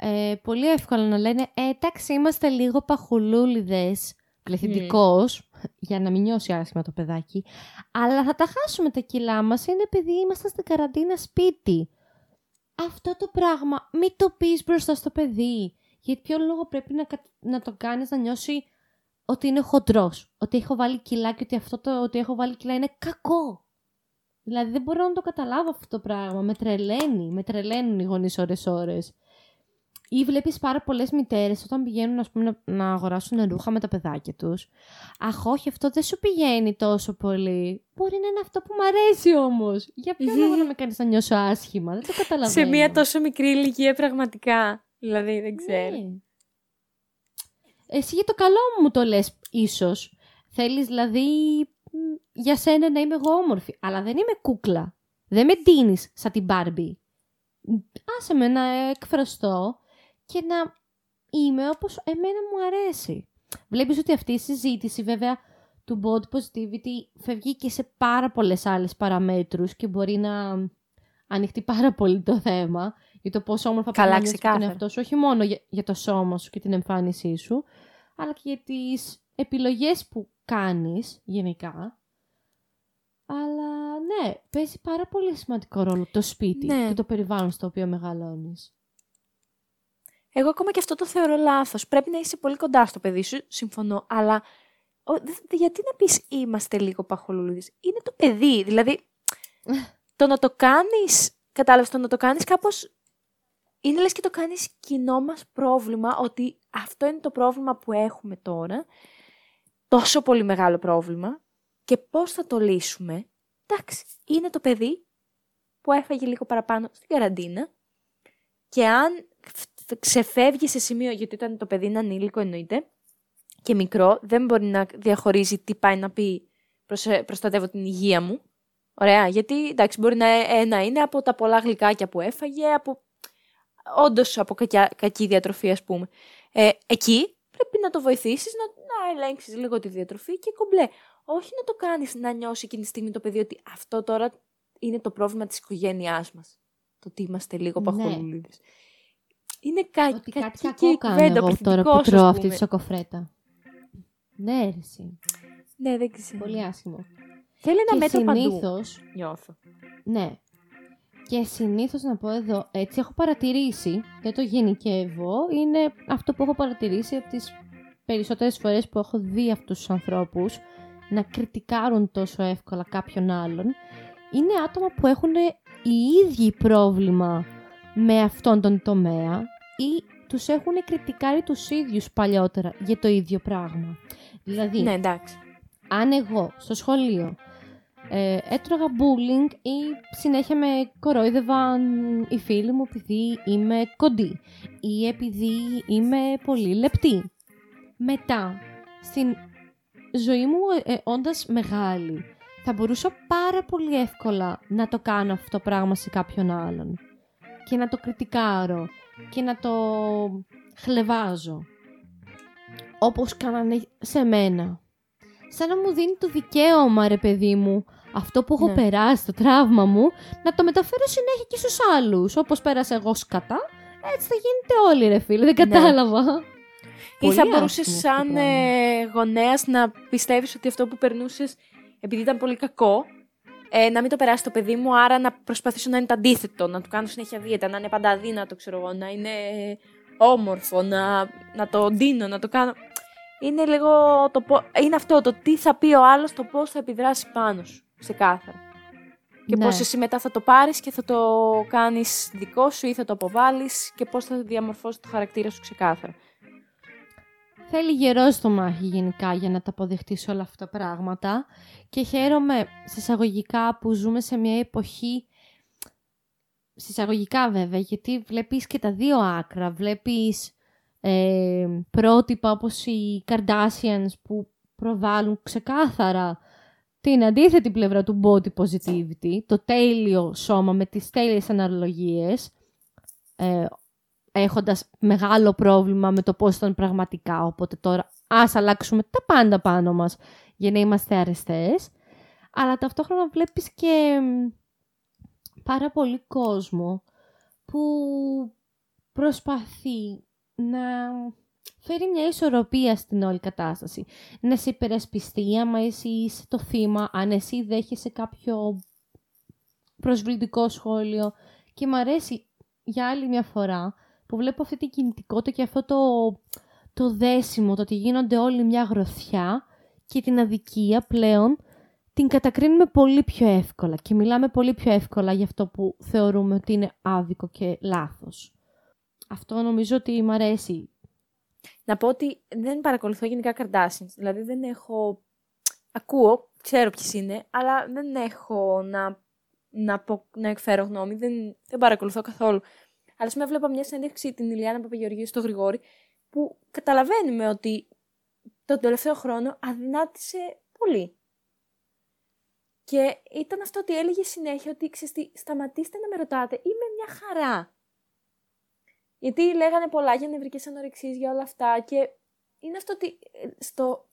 Ε, πολύ εύκολα να λένε ε, εντάξει, είμαστε λίγο παχουλούλιδες, πληθυντικός, mm. για να μην νιώσει άσχημα το παιδάκι, αλλά θα τα χάσουμε τα κιλά μας, είναι επειδή είμαστε στην καραντίνα σπίτι. Αυτό το πράγμα μην το πεις μπροστά στο παιδί. Γιατί ποιο λόγο πρέπει να, να το κάνεις να νιώσει ότι είναι χοντρός, ότι έχω βάλει κιλά και ότι αυτό το ότι έχω βάλει κιλά είναι κακό. Δηλαδή δεν μπορώ να το καταλάβω αυτό το πράγμα. Με τρελαίνει, με τρελαίνουν οι γονείς ώρες ώρες. Ή βλέπεις πάρα πολλές μητέρες όταν πηγαίνουν, ας πούμε, να αγοράσουν ρούχα με τα παιδάκια τους. Αχ, όχι, αυτό δεν σου πηγαίνει τόσο πολύ. Μπορεί να είναι αυτό που μ' αρέσει όμως. Για ποιο λόγο να με κάνεις να νιώσω άσχημα, δεν το καταλαβαίνω. Σε μία τόσο μικρή ηλικία, πραγματικά. Δηλαδή, δεν ξέρω. Ναι. Εσύ για το καλό μου το λες, ίσως. Θέλεις, δηλαδή, για σένα να είμαι εγώ όμορφη. Αλλά δεν είμαι κούκλα. Δεν με ντύνεις σαν την Μπάρμπι. Άσε με να εκφραστώ και να είμαι όπως εμένα μου αρέσει. Βλέπεις ότι αυτή η συζήτηση βέβαια του body positivity φεύγει και σε πάρα πολλές άλλες παραμέτρους και μπορεί να ανοιχτεί πάρα πολύ το θέμα για το πόσο όμορφα πρέπει να νιώσεις τον εαυτό σου, όχι μόνο για, για το σώμα σου και την εμφάνισή σου, αλλά και για τις επιλογές που κάνεις γενικά. Αλλά ναι, παίζει πάρα πολύ σημαντικό ρόλο το σπίτι ναι. και το περιβάλλον στο οποίο μεγαλώνεις. Εγώ ακόμα και αυτό το θεωρώ λάθος. Πρέπει να είσαι πολύ κοντά στο παιδί σου, συμφωνώ, αλλά γιατί να πεις είμαστε λίγο παχολούδες. Είναι το παιδί, δηλαδή το να το κάνεις, κατάλαβες, το να το κάνεις κάπως, είναι λες και το κάνεις κοινό μας πρόβλημα, ότι αυτό είναι το πρόβλημα που έχουμε τώρα, τόσο πολύ μεγάλο πρόβλημα, και πώς θα το λύσουμε. Εντάξει, είναι το παιδί που έφαγε λίγο παραπάνω στην καραντίνα, και αν ξεφεύγει σε σημείο, γιατί όταν το παιδί είναι ανήλικο εννοείται και μικρό, δεν μπορεί να διαχωρίζει τι πάει να πει προσε... προστατεύω την υγεία μου. Ωραία, γιατί εντάξει, μπορεί να ένα είναι από τα πολλά γλυκάκια που έφαγε, από... όντως από κακιά... κακή διατροφή ας πούμε. Ε, εκεί πρέπει να το βοηθήσεις να, να ελέγξεις λίγο τη διατροφή και κομπλέ. Όχι να το κάνεις να νιώσει εκείνη τη στιγμή το παιδί ότι αυτό τώρα είναι το πρόβλημα της οικογένειάς μας. Το ότι είμαστε λίγο παχολούλιδες. Είναι κα... ότι κακή και η κουβέντα. Ότι τώρα που τρώω αυτή τη σοκοφρέτα. Ναι, έρεση. Ναι, δεν ξέρω. Πολύ άσχημο. Θέλει ένα μέτρο συνήθως, παντού. Νιώθω. Ναι. Και συνήθως να πω εδώ, έτσι έχω παρατηρήσει, δεν το γενικεύω, είναι αυτό που έχω παρατηρήσει από τις περισσότερες φορές που έχω δει αυτούς τους ανθρώπους να κριτικάρουν τόσο εύκολα κάποιον άλλον, είναι άτομα που έχουν οι ίδιοι πρόβλημα με αυτόν τον τομέα ή τους έχουν κριτικάρει τους ίδιους παλιότερα για το ίδιο πράγμα. Δηλαδή, ναι, εντάξει. Αν εγώ στο σχολείο ε, έτρωγα bullying ή συνέχεια με κορόιδευαν οι φίλοι μου επειδή είμαι κοντή ή επειδή είμαι πολύ λεπτή, μετά στην ζωή μου ε, όντας μεγάλη θα μπορούσα πάρα πολύ εύκολα να το κάνω αυτό το πράγμα σε κάποιον άλλον και να το κριτικάρω και να το χλεβάζω, όπως κάνανε σε μένα. Σαν να μου δίνει το δικαίωμα, ρε παιδί μου, αυτό που έχω ναι. περάσει, το τραύμα μου, να το μεταφέρω συνέχεια και στους άλλους. Όπως πέρασα εγώ σκατά, έτσι θα γίνεται όλοι, ρε φίλε, δεν κατάλαβα. Ναι. Ή θα μπορούσες σαν ε, γονέας να πιστεύεις ότι αυτό που περνούσες, επειδή ήταν πολύ κακό, Ε, να μην το περάσει το παιδί μου, άρα να προσπαθήσω να είναι το αντίθετο, να του κάνω συνέχεια δίαιτα, να είναι πάντα αδύνατο, ξέρω εγώ, να είναι όμορφο, να, να το ντύνω, να το κάνω. Είναι λίγο το πο... είναι αυτό το τι θα πει ο άλλος, το πώς θα επιδράσει πάνω σου, ξεκάθαρα. Και ναι. πώς εσύ μετά θα το πάρεις και θα το κάνεις δικό σου ή θα το αποβάλεις και πώς θα διαμορφώσει το χαρακτήρα σου ξεκάθαρα. Θέλει γερό στο μάχη γενικά για να τα αποδεχτείς όλα αυτά τα πράγματα και χαίρομαι συσσαγωγικά που ζούμε σε μια εποχή, συσσαγωγικά βέβαια, γιατί βλέπεις και τα δύο άκρα, βλέπεις ε, πρότυπα όπως οι Kardashians που προβάλλουν ξεκάθαρα την αντίθετη πλευρά του body positivity, το τέλειο σώμα με τις τέλειες αναλογίες, ε, έχοντας μεγάλο πρόβλημα με το πώς ήταν πραγματικά, οπότε τώρα ας αλλάξουμε τα πάντα πάνω μας για να είμαστε αρεστές, αλλά ταυτόχρονα βλέπεις και πάρα πολύ κόσμο που προσπαθεί να φέρει μια ισορροπία στην όλη κατάσταση, να σε υπερασπιστεί άμα εσύ είσαι το θύμα, αν εσύ δέχεσαι κάποιο προσβλητικό σχόλιο, και μου αρέσει για άλλη μια φορά που βλέπω αυτή την κινητικότητα και αυτό το, το δέσιμο, το ότι γίνονται όλοι μια γροθιά και την αδικία πλέον την κατακρίνουμε πολύ πιο εύκολα και μιλάμε πολύ πιο εύκολα για αυτό που θεωρούμε ότι είναι άδικο και λάθος. Αυτό νομίζω ότι μ' αρέσει. Να πω ότι δεν παρακολουθώ γενικά Kardashians, δηλαδή δεν έχω... Ακούω, ξέρω ποιες είναι, αλλά δεν έχω να, να, πω, να εκφέρω γνώμη, δεν, δεν παρακολουθώ καθόλου. Αλλά σήμερα βλέπα μια συνέντευξη την Ηλιάνα Παπαγεωργίου στο Γρηγόρι, που καταλαβαίνουμε ότι τον τελευταίο χρόνο αδυνάτησε πολύ. Και ήταν αυτό ότι έλεγε συνέχεια ότι ξεστή, σταματήστε να με ρωτάτε, είμαι μια χαρά. Γιατί λέγανε πολλά για νευρικές ανορεξίες, για όλα αυτά, και είναι αυτό ότι στο...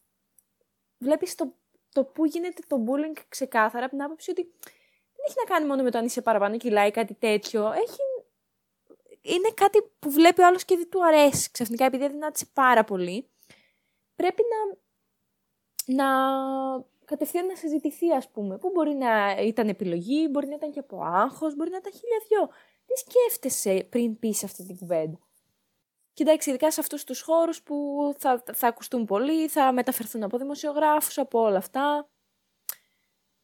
βλέπεις το, το που γίνεται το bullying ξεκάθαρα, από την άποψη ότι δεν έχει να κάνει μόνο με το αν είσαι παραπάνω κιλά ή κάτι τέτοιο, έχει... είναι κάτι που βλέπει ο άλλος και δεν του αρέσει ξαφνικά, επειδή αδυνάτησε πάρα πολύ. Πρέπει να, να κατευθείαν να συζητηθεί, ας πούμε, που μπορεί να ήταν επιλογή, μπορεί να ήταν και από άγχος, μπορεί να ήταν χίλια δυο. Τι σκέφτεσαι πριν πεις αυτή την κουβέντα. Κοιτάξτε, ειδικά σε αυτούς τους χώρους που θα, θα ακουστούν πολύ, θα μεταφερθούν από δημοσιογράφους, από όλα αυτά.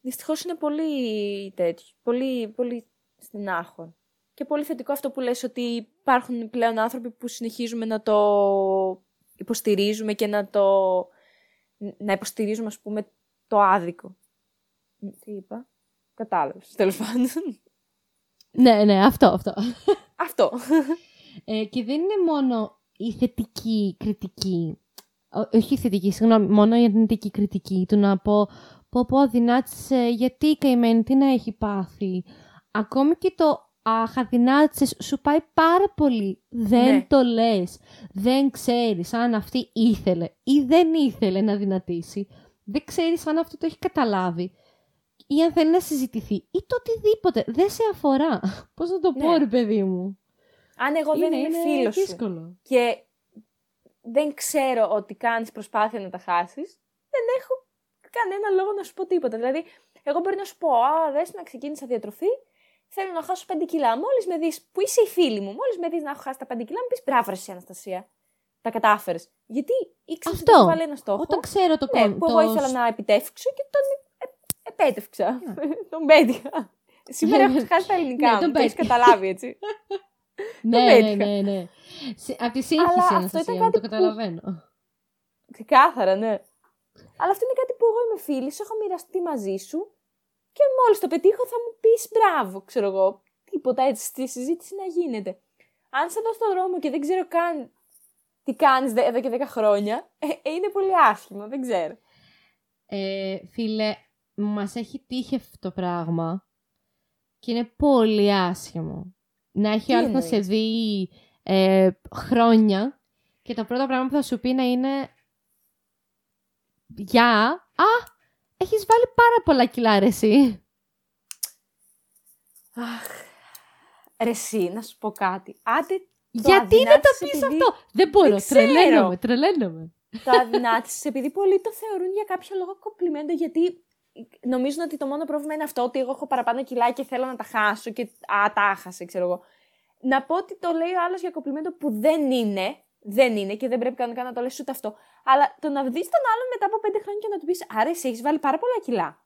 Δυστυχώς είναι πολύ τέτοιο, πολύ, πολύ στενάχων. Και πολύ θετικό αυτό που λες, ότι υπάρχουν πλέον άνθρωποι που συνεχίζουμε να το υποστηρίζουμε και να το... να υποστηρίζουμε, ας πούμε, το άδικο. Τι είπα? Κατάλαβες, τέλος πάντων. Ναι, ναι, αυτό, αυτό. Αυτό. Ε, και δεν είναι μόνο η θετική κριτική, ό, όχι η θετική, συγγνώμη, μόνο η αρνητική κριτική, του να πω, πω, πω, δυνάτησε, γιατί η καημένη, τι να έχει πάθει. Ακόμη και το αχ, δυνάτησες, σου πάει πάρα πολύ. Δεν ναι. το λες. Δεν ξέρεις αν αυτή ήθελε ή δεν ήθελε να δυνατήσει. Δεν ξέρεις αν αυτό το έχει καταλάβει. Ή αν θέλει να συζητηθεί. Ή το οτιδήποτε. Δεν σε αφορά. Πώς να το ναι. πω, ρε παιδί μου. Αν εγώ είναι, δεν είμαι φίλος δύσκολο. Σου και δεν ξέρω ότι κάνεις προσπάθεια να τα χάσεις, δεν έχω κανένα λόγο να σου πω τίποτα. Δηλαδή, εγώ μπορεί να σου πω, α, δες να ξεκίνησα διατροφή, θέλω να χάσω πέντε κιλά. Μόλις με δεις, που είσαι η φίλη μου, μόλις με δεις να έχω χάσει τα πέντε κιλά, μου πεις μπράβο, εσύ, Αναστασία. Τα κατάφερες. Γιατί ήξερες ότι έχω βάλει ένα στόχο. Όταν ξέρω το ναι, που το... εγώ ήθελα να επιτεύξω και τον ε, ε, επέτευξα. Τον πέτυχα. Σήμερα έχω χάσει τα ελληνικά μου. Το έχεις καταλάβει, έτσι. Ναι, ναι, ναι, ναι. Απ' τη σύγχυση, Αναστασία, μου το καταλαβαίνω. Ξεκάθαρα, ναι. Αλλά αυτό είναι κάτι που εγώ είμαι φίλη, έχω μοιραστεί μαζί σου και μόλις το πετύχω θα μου πεις μπράβο, ξέρω εγώ. Τίποτα έτσι στη συζήτηση να γίνεται. Αν σε δω στον δρόμο και δεν ξέρω καν τι κάνεις εδώ και δέκα χρόνια, ε, ε, είναι πολύ άσχημο, δεν ξέρω. Ε, φίλε, μας έχει τύχει αυτό το πράγμα και είναι πολύ άσχημο. Να έχει άλλο να σε δει ε, χρόνια και το πρώτο πράγμα που θα σου πει να είναι «Γεια, α, έχεις βάλει πάρα πολλά κιλά, ρε εσύ». Αχ, ρε εσύ, να σου πω κάτι. Άντε, γιατί δεν το πεις επειδή... αυτό. Δεν μπορώ, δεν τρελαίνομαι, τρελαίνομαι. Το αδυνάτησες, επειδή πολλοί το θεωρούν για κάποιο λόγο κομπλιμέντο, γιατί... Νομίζω ότι το μόνο πρόβλημα είναι αυτό, ότι εγώ έχω παραπάνω κιλά και θέλω να τα χάσω και α, τα χάσε, ξέρω εγώ. Να πω ότι το λέει ο άλλος για κομπλιμέντο που δεν είναι, δεν είναι και δεν πρέπει κανονικά να το λες ούτε αυτό. Αλλά το να δεις τον άλλον μετά από πέντε χρόνια και να του πεις «Άρα εσύ έχεις βάλει πάρα πολλά κιλά».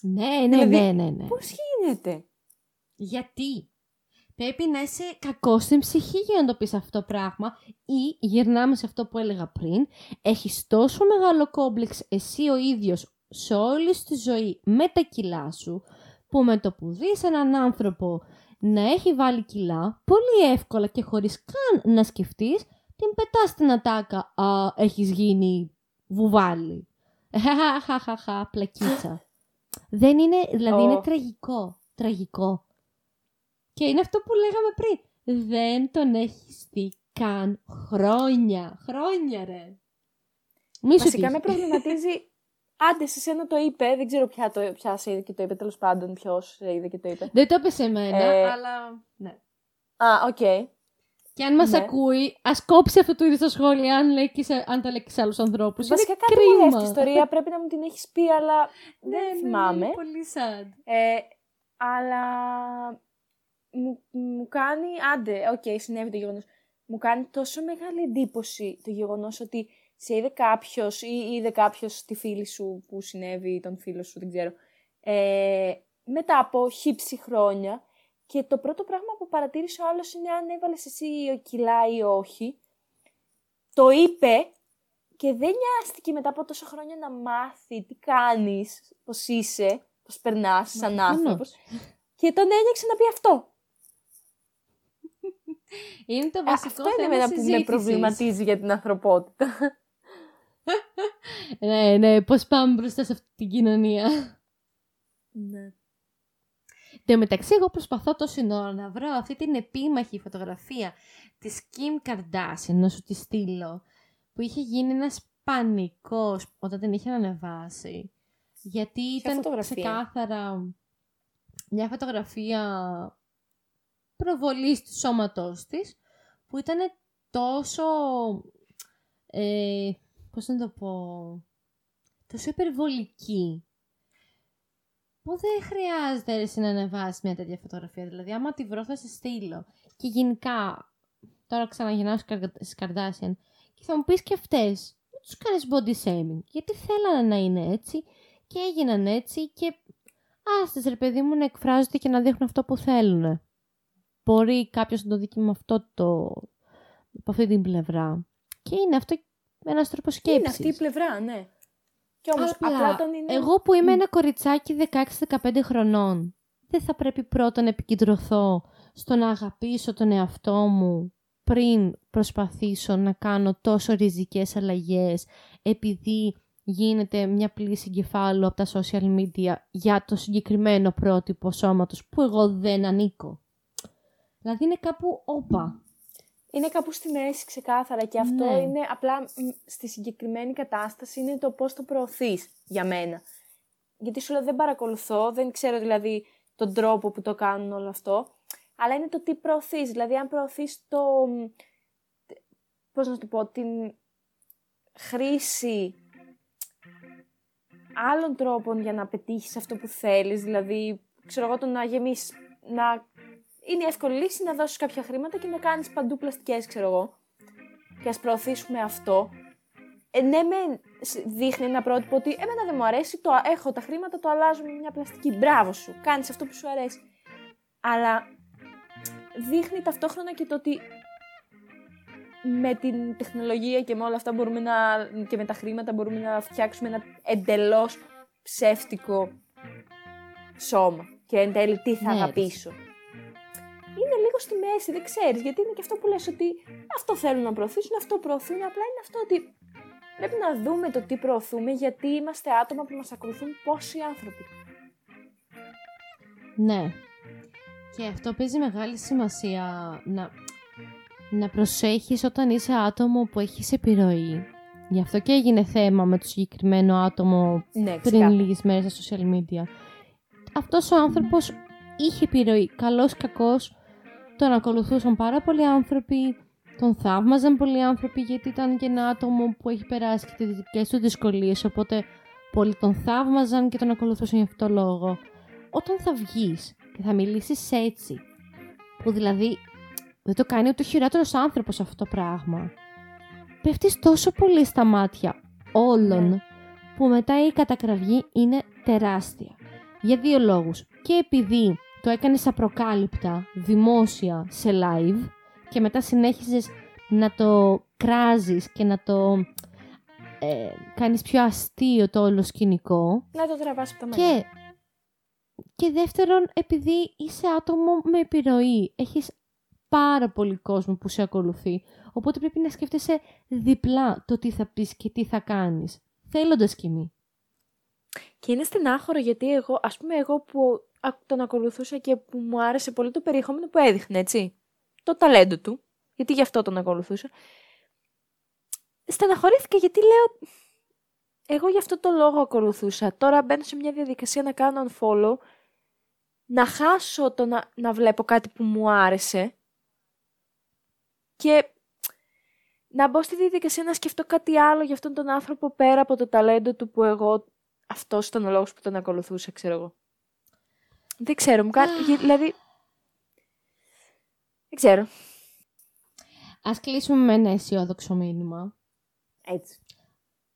Ναι, ναι, δηλαδή, ναι, ναι, ναι. Πώς γίνεται. Γιατί. Πρέπει να είσαι κακός στην ψυχή για να το πεις αυτό το πράγμα ή γυρνάμε σε αυτό που έλεγα πριν. Έχεις τόσο μεγάλο κόμπλεξ εσύ ο ίδιος σε όλη τη ζωή με τα κιλά σου, που με το που δεις έναν άνθρωπο να έχει βάλει κιλά, πολύ εύκολα και χωρίς καν να σκεφτείς, την πετάς στην ατάκα «Α, έχεις γίνει βουβάλι». Χαχαχαχα, πλακίτσα. Δεν είναι, δηλαδή oh. είναι τραγικό, τραγικό. Και είναι αυτό που λέγαμε πριν. Δεν τον έχεις δει καν χρόνια, χρόνια ρε. Μη σου Βασικά με προβληματίζει... Άντε, σε σένα το είπε, δεν ξέρω ποια, το, ποια σε είδε και το είπε, τέλος πάντων, ποιος σε είδε και το είπε. Δεν το είπε σε μένα, ε... αλλά ναι. Α, οκ. Okay. Και αν μας ναι. ακούει, ας κόψει αυτό το είδος στα σχόλια, αν, λέει και σε, αν τα λέει και σε άλλους ανθρώπους. Βασικά κάτι μου λέει αυτή η ιστορία, πρέπει να μου την έχεις πει, αλλά δεν ναι, θυμάμαι. Ναι, είναι πολύ sad. Ε, αλλά μου, μου κάνει, άντε, οκ, okay, συνέβη το γεγονός, μου κάνει τόσο μεγάλη εντύπωση το γεγονός ότι σε είδε κάποιος ή είδε κάποιος τη φίλη σου που συνέβη, τον φίλο σου, δεν ξέρω, ε, μετά από χύψη χρόνια και το πρώτο πράγμα που παρατήρησε ο άλλος είναι αν έβαλες εσύ κιλά ή όχι. Το είπε και δεν νοιάστηκε μετά από τόσα χρόνια να μάθει τι κάνεις, πώς είσαι, πώς περνάς σαν άνθρωπος και τον ένιωξε να πει αυτό. Είναι το βασικό θέμα συζήτησης. Αυτό είναι που με προβληματίζει για την ανθρωπότητα. Ναι, ναι, πώς πάμε μπροστά σε αυτή την κοινωνία. Ναι. Εν τω μεταξύ, εγώ προσπαθώ τόση ώρα να βρω αυτή την επίμαχη φωτογραφία της Kim Kardashian, να σου τη στείλω, που είχε γίνει ένας πανικός όταν την είχε ανεβάσει. Γιατί ήταν ξεκάθαρα μια φωτογραφία προβολής του σώματός της, που ήταν τόσο... Ε, πώς να το πω, τόσο υπερβολική, που δεν χρειάζεται εσύ να ανεβάσεις μια τέτοια φωτογραφία, δηλαδή άμα τη βρω θα σε στείλω. Και γενικά, Τώρα ξαναγυρνάω στις Kardashian. Και θα μου πεις και αυτές, μην τους κάνεις body shaming. Γιατί θέλανε να είναι έτσι και έγιναν έτσι και άστες ρε παιδί μου να εκφράζονται και να δείχνουν αυτό που θέλουν. Μπορεί κάποιος να το δει με αυτό το... από αυτή την πλευρά. Και είναι αυτό ένας τρόπος σκέψης. Είναι αυτή η πλευρά, ναι. Και όμως απλά, απλά τον είναι... εγώ που είμαι ένα κοριτσάκι δεκαέξι δεκαπέντε χρονών, δεν θα πρέπει πρώτα να επικεντρωθώ στο να αγαπήσω τον εαυτό μου πριν προσπαθήσω να κάνω τόσο ριζικές αλλαγές επειδή γίνεται μια πλήση εγκεφάλου από τα social media για το συγκεκριμένο πρότυπο σώματος που εγώ δεν ανήκω. Δηλαδή είναι κάπου όπα. Είναι κάπου στη μέση ξεκάθαρα και αυτό ναι. είναι απλά στη συγκεκριμένη κατάσταση είναι το πώς το προωθείς για μένα. Γιατί σου λέω δεν παρακολουθώ, δεν ξέρω δηλαδή τον τρόπο που το κάνουν όλο αυτό, αλλά είναι το τι προωθείς. Δηλαδή αν προωθείς το, πώς να το πω, την χρήση άλλων τρόπων για να πετύχεις αυτό που θέλεις, δηλαδή ξέρω εγώ το να γεμίσεις, να... είναι η εύκολη λύση να δώσεις κάποια χρήματα και να κάνεις παντού πλαστικές, ξέρω εγώ. Και ας προωθήσουμε αυτό. Ε, ναι, με δείχνει ένα πρότυπο ότι εμένα δεν μου αρέσει, το έχω τα χρήματα, το αλλάζω με μια πλαστική. Μπράβο σου, κάνεις αυτό που σου αρέσει. Αλλά δείχνει ταυτόχρονα και το ότι με την τεχνολογία και με όλα αυτά μπορούμε να, και με τα χρήματα μπορούμε να φτιάξουμε ένα εντελώς ψεύτικο σώμα. Και εν τέλει τι θα αγαπήσω. Είναι λίγο στη μέση, δεν ξέρεις, γιατί είναι και αυτό που λες ότι αυτό θέλουν να προωθήσουν, αυτό προωθούν, απλά είναι αυτό ότι πρέπει να δούμε το τι προωθούμε, γιατί είμαστε άτομα που μας ακολουθούν πόσοι άνθρωποι. Ναι, και αυτό παίζει μεγάλη σημασία να, να προσέχεις όταν είσαι άτομο που έχεις επιρροή. Γι' αυτό και έγινε θέμα με το συγκεκριμένο άτομο ναι, πριν λίγες μέρες στα social media. Αυτός ο άνθρωπος είχε επιρροή, καλός κακός. Τον ακολουθούσαν πάρα πολλοί άνθρωποι, τον θαύμαζαν πολλοί άνθρωποι γιατί ήταν και ένα άτομο που έχει περάσει και τις δικές του δυσκολίες, οπότε πολλοί τον θαύμαζαν και τον ακολουθούσαν για αυτόν τον λόγο. Όταν θα βγεις και θα μιλήσεις έτσι, που δηλαδή δεν το κάνει ούτε ο χειρότερος άνθρωπος αυτό το πράγμα, πέφτεις τόσο πολύ στα μάτια όλων που μετά η κατακραυγή είναι τεράστια. Για δύο λόγους. Και επειδή το έκανες απροκάλυπτα, δημόσια, σε live και μετά συνέχιζες να το κράζεις και να το ε, κάνεις πιο αστείο το όλο σκηνικό. Να το τραβάς από τα μάτια. Και, και δεύτερον, επειδή είσαι άτομο με επιρροή, έχεις πάρα πολύ κόσμο που σε ακολουθεί, οπότε πρέπει να σκέφτεσαι διπλά το τι θα πεις και τι θα κάνεις, θέλοντας κι εμείς. Και είναι στενάχωρο γιατί εγώ, ας πούμε εγώ που τον ακολουθούσα και που μου άρεσε πολύ το περιεχόμενο που έδειχνε, έτσι, το ταλέντο του, γιατί γι' αυτό τον ακολουθούσα, στεναχωρήθηκα γιατί λέω, εγώ γι' αυτό το λόγο ακολουθούσα, τώρα μπαίνω σε μια διαδικασία να κάνω unfollow, να χάσω το να, να βλέπω κάτι που μου άρεσε και... να μπω στη διαδικασία να σκεφτώ κάτι άλλο για αυτόν τον άνθρωπο πέρα από το ταλέντο του που εγώ... αυτός ήταν ο λόγος που τον ακολουθούσα, ξέρω εγώ. Δεν ξέρω, μου κάνει... δηλαδή... δεν ξέρω. Ας κλείσουμε με ένα αισιόδοξο μήνυμα. Έτσι.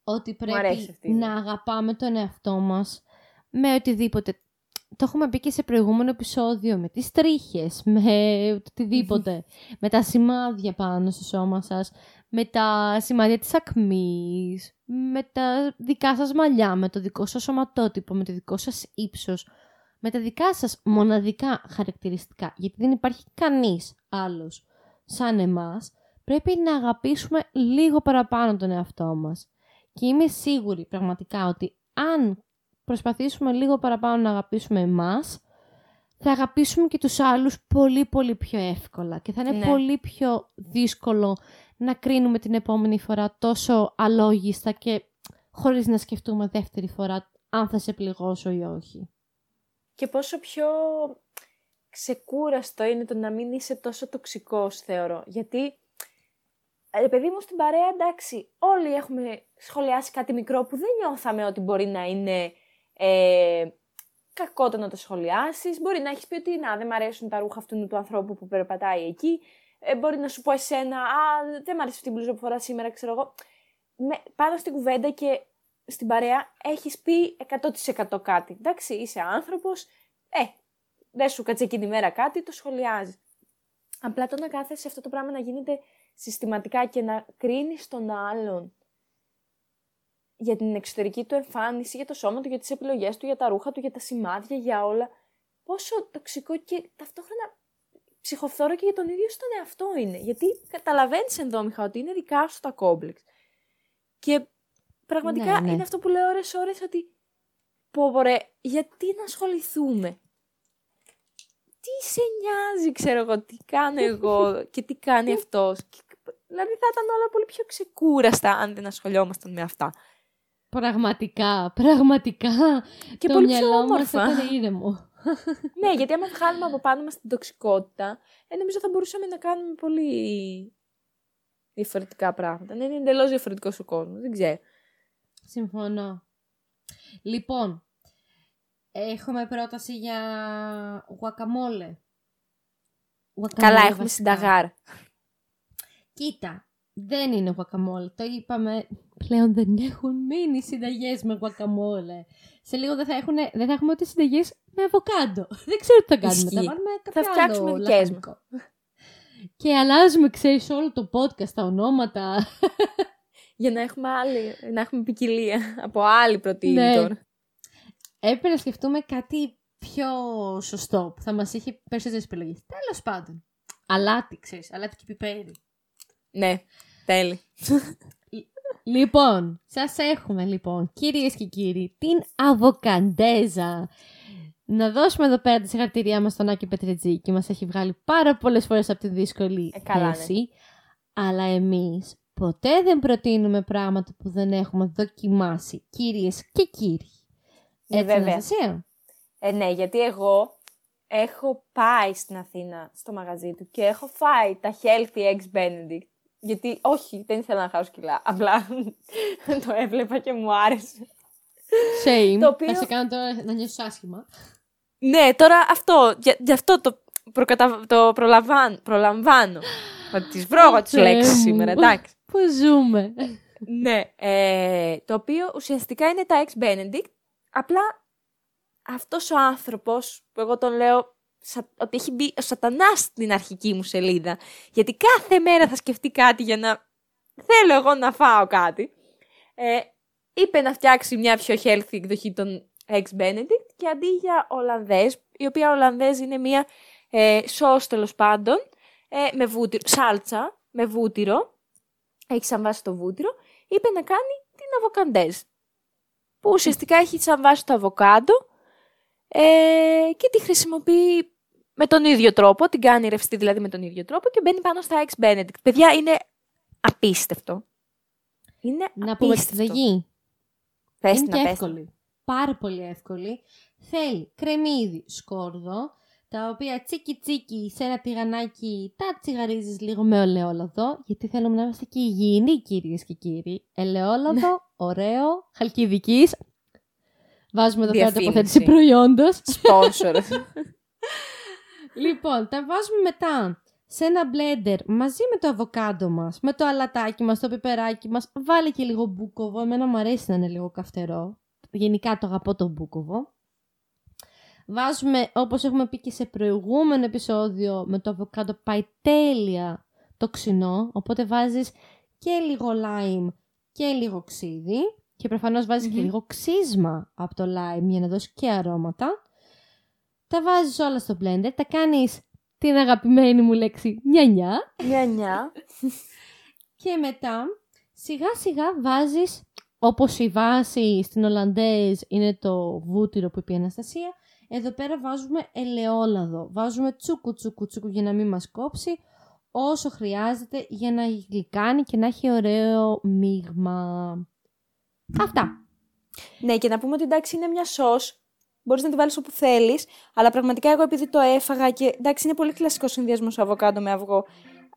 Ότι πρέπει να αγαπάμε τον εαυτό μας με οτιδήποτε. Το έχουμε πει και σε προηγούμενο επεισόδιο, με τις τρίχες, με οτιδήποτε. Με τα σημάδια πάνω στο σώμα σας, με τα σημάδια της ακμής, με τα δικά σας μαλλιά, με το δικό σας σωματότυπο, με το δικό σας ύψος, με τα δικά σας μοναδικά χαρακτηριστικά, γιατί δεν υπάρχει κανείς άλλος σαν εμάς, πρέπει να αγαπήσουμε λίγο παραπάνω τον εαυτό μας. Και είμαι σίγουρη πραγματικά ότι αν προσπαθήσουμε λίγο παραπάνω να αγαπήσουμε εμάς, θα αγαπήσουμε και τους άλλους πολύ πολύ πιο εύκολα και θα είναι ναι. πολύ πιο δύσκολο να κρίνουμε την επόμενη φορά τόσο αλόγιστα και χωρίς να σκεφτούμε δεύτερη φορά αν θα σε πληγώσω ή όχι. Και πόσο πιο ξεκούραστο είναι το να μην είσαι τόσο τοξικός, θεωρώ. Γιατί, παιδί μου, στην παρέα, εντάξει, όλοι έχουμε σχολιάσει κάτι μικρό που δεν νιώθαμε ότι μπορεί να είναι... Ε, κακό το να το σχολιάσεις, μπορεί να έχεις πει ότι να, δεν μ' αρέσουν τα ρούχα αυτού του ανθρώπου που περπατάει εκεί, ε, μπορεί να σου πω εσένα, α, δεν μ' άρεσε αυτή η μπλούζα που φοράς σήμερα, ξέρω εγώ. Με, πάνω στην κουβέντα και στην παρέα έχεις πει εκατό τοις εκατό κάτι, εντάξει, είσαι άνθρωπος, ε, δεν σου κάτσε εκείνη μέρα κάτι, το σχολιάζει. Απλά το να κάθεσαι αυτό το πράγμα να γίνεται συστηματικά και να κρίνεις τον άλλον για την εξωτερική του εμφάνιση, για το σώμα του, για τις επιλογές του, για τα ρούχα του, για τα σημάδια, για όλα. Πόσο τοξικό και ταυτόχρονα ψυχοφθόρο και για τον ίδιο στον εαυτό είναι. Γιατί καταλαβαίνεις ενδόμηχα ότι είναι δικά σου τα κόμπλεξ. Και πραγματικά ναι, ναι. είναι αυτό που λέω ώρες-ώρες ότι πω ρε, γιατί να ασχοληθούμε. Τι σε νοιάζει, ξέρω εγώ, τι κάνω εγώ και τι κάνει αυτός. Δηλαδή θα ήταν όλα πολύ πιο ξεκούραστα αν δεν ασχολιόμασταν με αυτά. Πραγματικά, πραγματικά. Και το πολύ πιο όμορφα. Ναι, γιατί άμα χάνουμε από πάνω μας την τοξικότητα, ε, νομίζω θα μπορούσαμε να κάνουμε πολύ διαφορετικά πράγματα. Ναι, είναι εντελώς διαφορετικός ο κόσμος, δεν ξέρω. Συμφωνώ. Λοιπόν, έχουμε πρόταση για Wackamolle. Καλά, έχουμε βασικά. Συνταγάρ. Κοίτα, δεν είναι Wackamolle. Το είπαμε, πλέον δεν έχουν μείνει συνταγές με Wackamolle. Σε λίγο δεν θα, έχουν, δεν θα έχουμε ούτε συνταγές με αβοκάντο. Δεν ξέρω τι θα κάνουμε. Θα, βάλουμε θα φτιάξουμε δικές μας. Και αλλάζουμε, ξέρεις, όλο το podcast, τα ονόματα. Για να έχουμε, άλλη, να έχουμε ποικιλία από άλλη προτείνητο. Ναι. Έπρεπε να σκεφτούμε κάτι πιο σωστό, που θα μας είχε περισσότερες επιλογές. Τέλος πάντων. Αλάτι, ξέρεις, αλάτι και πιπέρι. Ναι, τέλει. Λοιπόν, σας έχουμε λοιπόν, κυρίες και κύριοι, την αβοκαντέζα. Να δώσουμε εδώ πέρα τη συγχαρητήριά μας στον Άκη Πετρετζή, και μας έχει βγάλει πάρα πολλές φορές από τη δύσκολη ε, καλά, θέση. Ναι. Αλλά εμείς ποτέ δεν προτείνουμε πράγματα που δεν έχουμε δοκιμάσει, κυρίες και κύριοι. Ε, Έτσι, βέβαια. Αναστασία. Ε, ναι, γιατί εγώ έχω πάει στην Αθήνα στο μαγαζί του και έχω φάει τα healthy eggs Benedict. Γιατί, όχι, δεν ήθελα να χάσω κιλά. Απλά το έβλεπα και μου άρεσε. Shame. Το οποίο... Θα σε κάνω τώρα να νιώσεις άσχημα. Ναι, τώρα αυτό. Γι' για αυτό το, προκατα... το προλαμβάνω. προλαμβάνω. Θα τις βρω εγώ τις λέξεις σήμερα, εντάξει. Πού ζούμε. Ναι. Ε, το οποίο ουσιαστικά είναι τα eggs Benedict. Απλά αυτός ο άνθρωπος που εγώ τον λέω σα, ότι έχει μπει ο σατανάς στην αρχική μου σελίδα, γιατί κάθε μέρα θα σκεφτεί κάτι για να θέλω εγώ να φάω κάτι, ε, είπε να φτιάξει μια πιο healthy εκδοχή των Eggs Benedict και αντί για Ολλανδές, η οποία Ολλανδές είναι μια ε, σως τέλος πάντων, ε, με βούτυρο, σάλτσα με βούτυρο, έχει σαν βάση το βούτυρο, είπε να κάνει την αβοκαντέζ. Που ουσιαστικά έχει σαν βάση το αβοκάντο ε, και τη χρησιμοποιεί με τον ίδιο τρόπο, την κάνει ρευστή δηλαδή με τον ίδιο τρόπο και μπαίνει πάνω στα Eggs Benedict. Παιδιά, είναι απίστευτο. Είναι απίστευτο. Να πούμε τη συνταγή. Πες είναι να πες. Εύκολη. Πάρα πολύ εύκολη. Θέλει κρεμμύδι, σκόρδο, τα οποία τσίκι τσίκι σε ένα τηγανάκι τα τσιγαρίζεις λίγο με ελαιόλαδο, γιατί θέλουμε να είμαστε και υγιεινοί, κυρίες και κύριοι. Ελαιόλαδο, ωραίο, χαλκιδικής. Βάζουμε εδώ πέρα τοποθέτηση προϊόντος. Sponsor. Λοιπόν, τα βάζουμε μετά σε ένα μπλέντερ μαζί με το αβοκάντο μας, με το αλατάκι μας, το πιπεράκι μας. Βάλε και λίγο μπούκοβο, εμένα μου αρέσει να είναι λίγο καυτερό. Γενικά το αγαπώ το μπούκοβο. Βάζουμε, όπως έχουμε πει και σε προηγούμενο επεισόδιο, με το αβοκάντο πάει τέλεια το ξινό, οπότε βάζεις και λίγο lime και λίγο ξύδι και προφανώς βάζεις mm-hmm. και λίγο ξύσμα από το lime για να δώσει και αρώματα. Τα βάζεις όλα στο blender, τα κάνεις την αγαπημένη μου λέξη νιανιά. Νιανιά. Και μετά σιγά σιγά βάζεις, όπως η βάση στην Ολλανδέζ είναι το βούτυρο που είπε η Αναστασία, εδώ πέρα βάζουμε ελαιόλαδο, βάζουμε τσούκου τσούκου τσούκου για να μην μας κόψει, όσο χρειάζεται για να γλυκάνει και να έχει ωραίο μείγμα. Αυτά. Ναι, και να πούμε ότι εντάξει είναι μια σως, μπορείς να τη βάλεις όπου θέλεις, αλλά πραγματικά εγώ επειδή το έφαγα και εντάξει είναι πολύ κλασικό συνδυασμός αβοκάντο με αυγό,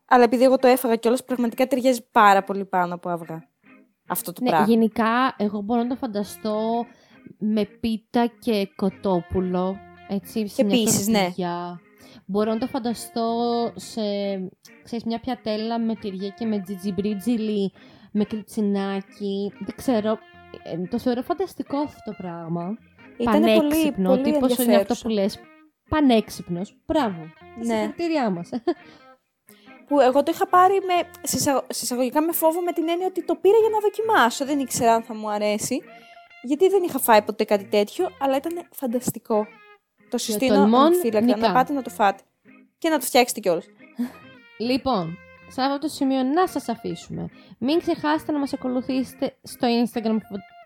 αλλά επειδή εγώ το έφαγα κιόλας πραγματικά ταιριάζει πάρα πολύ πάνω από αυγά. Αυτό το ναι, πράγμα. Γενικά εγώ μπορώ να το φανταστώ με πίτα και κοτόπουλο, έτσι, σε μια τορτίγια. Ναι. μπορώ να το φανταστώ σε, ξέρεις, μια πιατέλα με τυριά και με τζιτζιμπρίτζιλι, με κριτσινάκι, δεν ξέρω, το θεωρώ φανταστικό αυτό το πράγμα. Ήταν πανέξυπνο, πολύ, πολύ τύπος είναι αυτό που λες, πανέξυπνος, μπράβο, ναι. Συγχαρητήριά μας. Που εγώ το είχα πάρει με, συσσαγωγικά με φόβο, με την έννοια ότι το πήρα για να δοκιμάσω, δεν ήξερα αν θα μου αρέσει, γιατί δεν είχα φάει ποτέ κάτι τέτοιο, αλλά ήταν φανταστικό. Το συστήνω αμφύλακτα, να πάτε να το φάτε και να το φτιάξετε κιόλας. Λοιπόν, σε αυτό το σημείο να σας αφήσουμε. Μην ξεχάσετε να μας ακολουθήσετε στο Instagram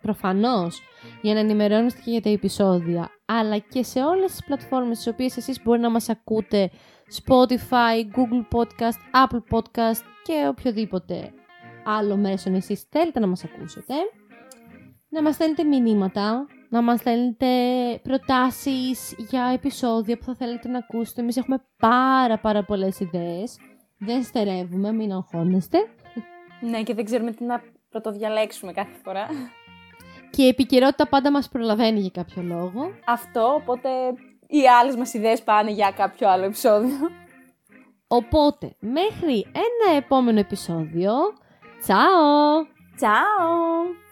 προφανώς, για να ενημερώνεστε και για τα επεισόδια, αλλά και σε όλες τις πλατφόρμες στις οποίες εσείς μπορεί να μας ακούτε, Spotify, Google Podcast, Apple Podcast και οποιοδήποτε άλλο μέσο εσείς θέλετε να μας ακούσετε. Να μας στέλνετε μηνύματα, να μας στέλνετε προτάσεις για επεισόδια που θα θέλετε να ακούσετε. Εμείς έχουμε πάρα πάρα πολλές ιδέες. Δεν στερεύουμε, μην αγχώνεστε. Ναι, και δεν ξέρουμε τι να πρωτοδιαλέξουμε κάθε φορά. Και η επικαιρότητα πάντα μας προλαβαίνει για κάποιο λόγο. Αυτό, οπότε οι άλλες μας ιδέες πάνε για κάποιο άλλο επεισόδιο. Οπότε, μέχρι ένα επόμενο επεισόδιο. Τσάω! Τσάω!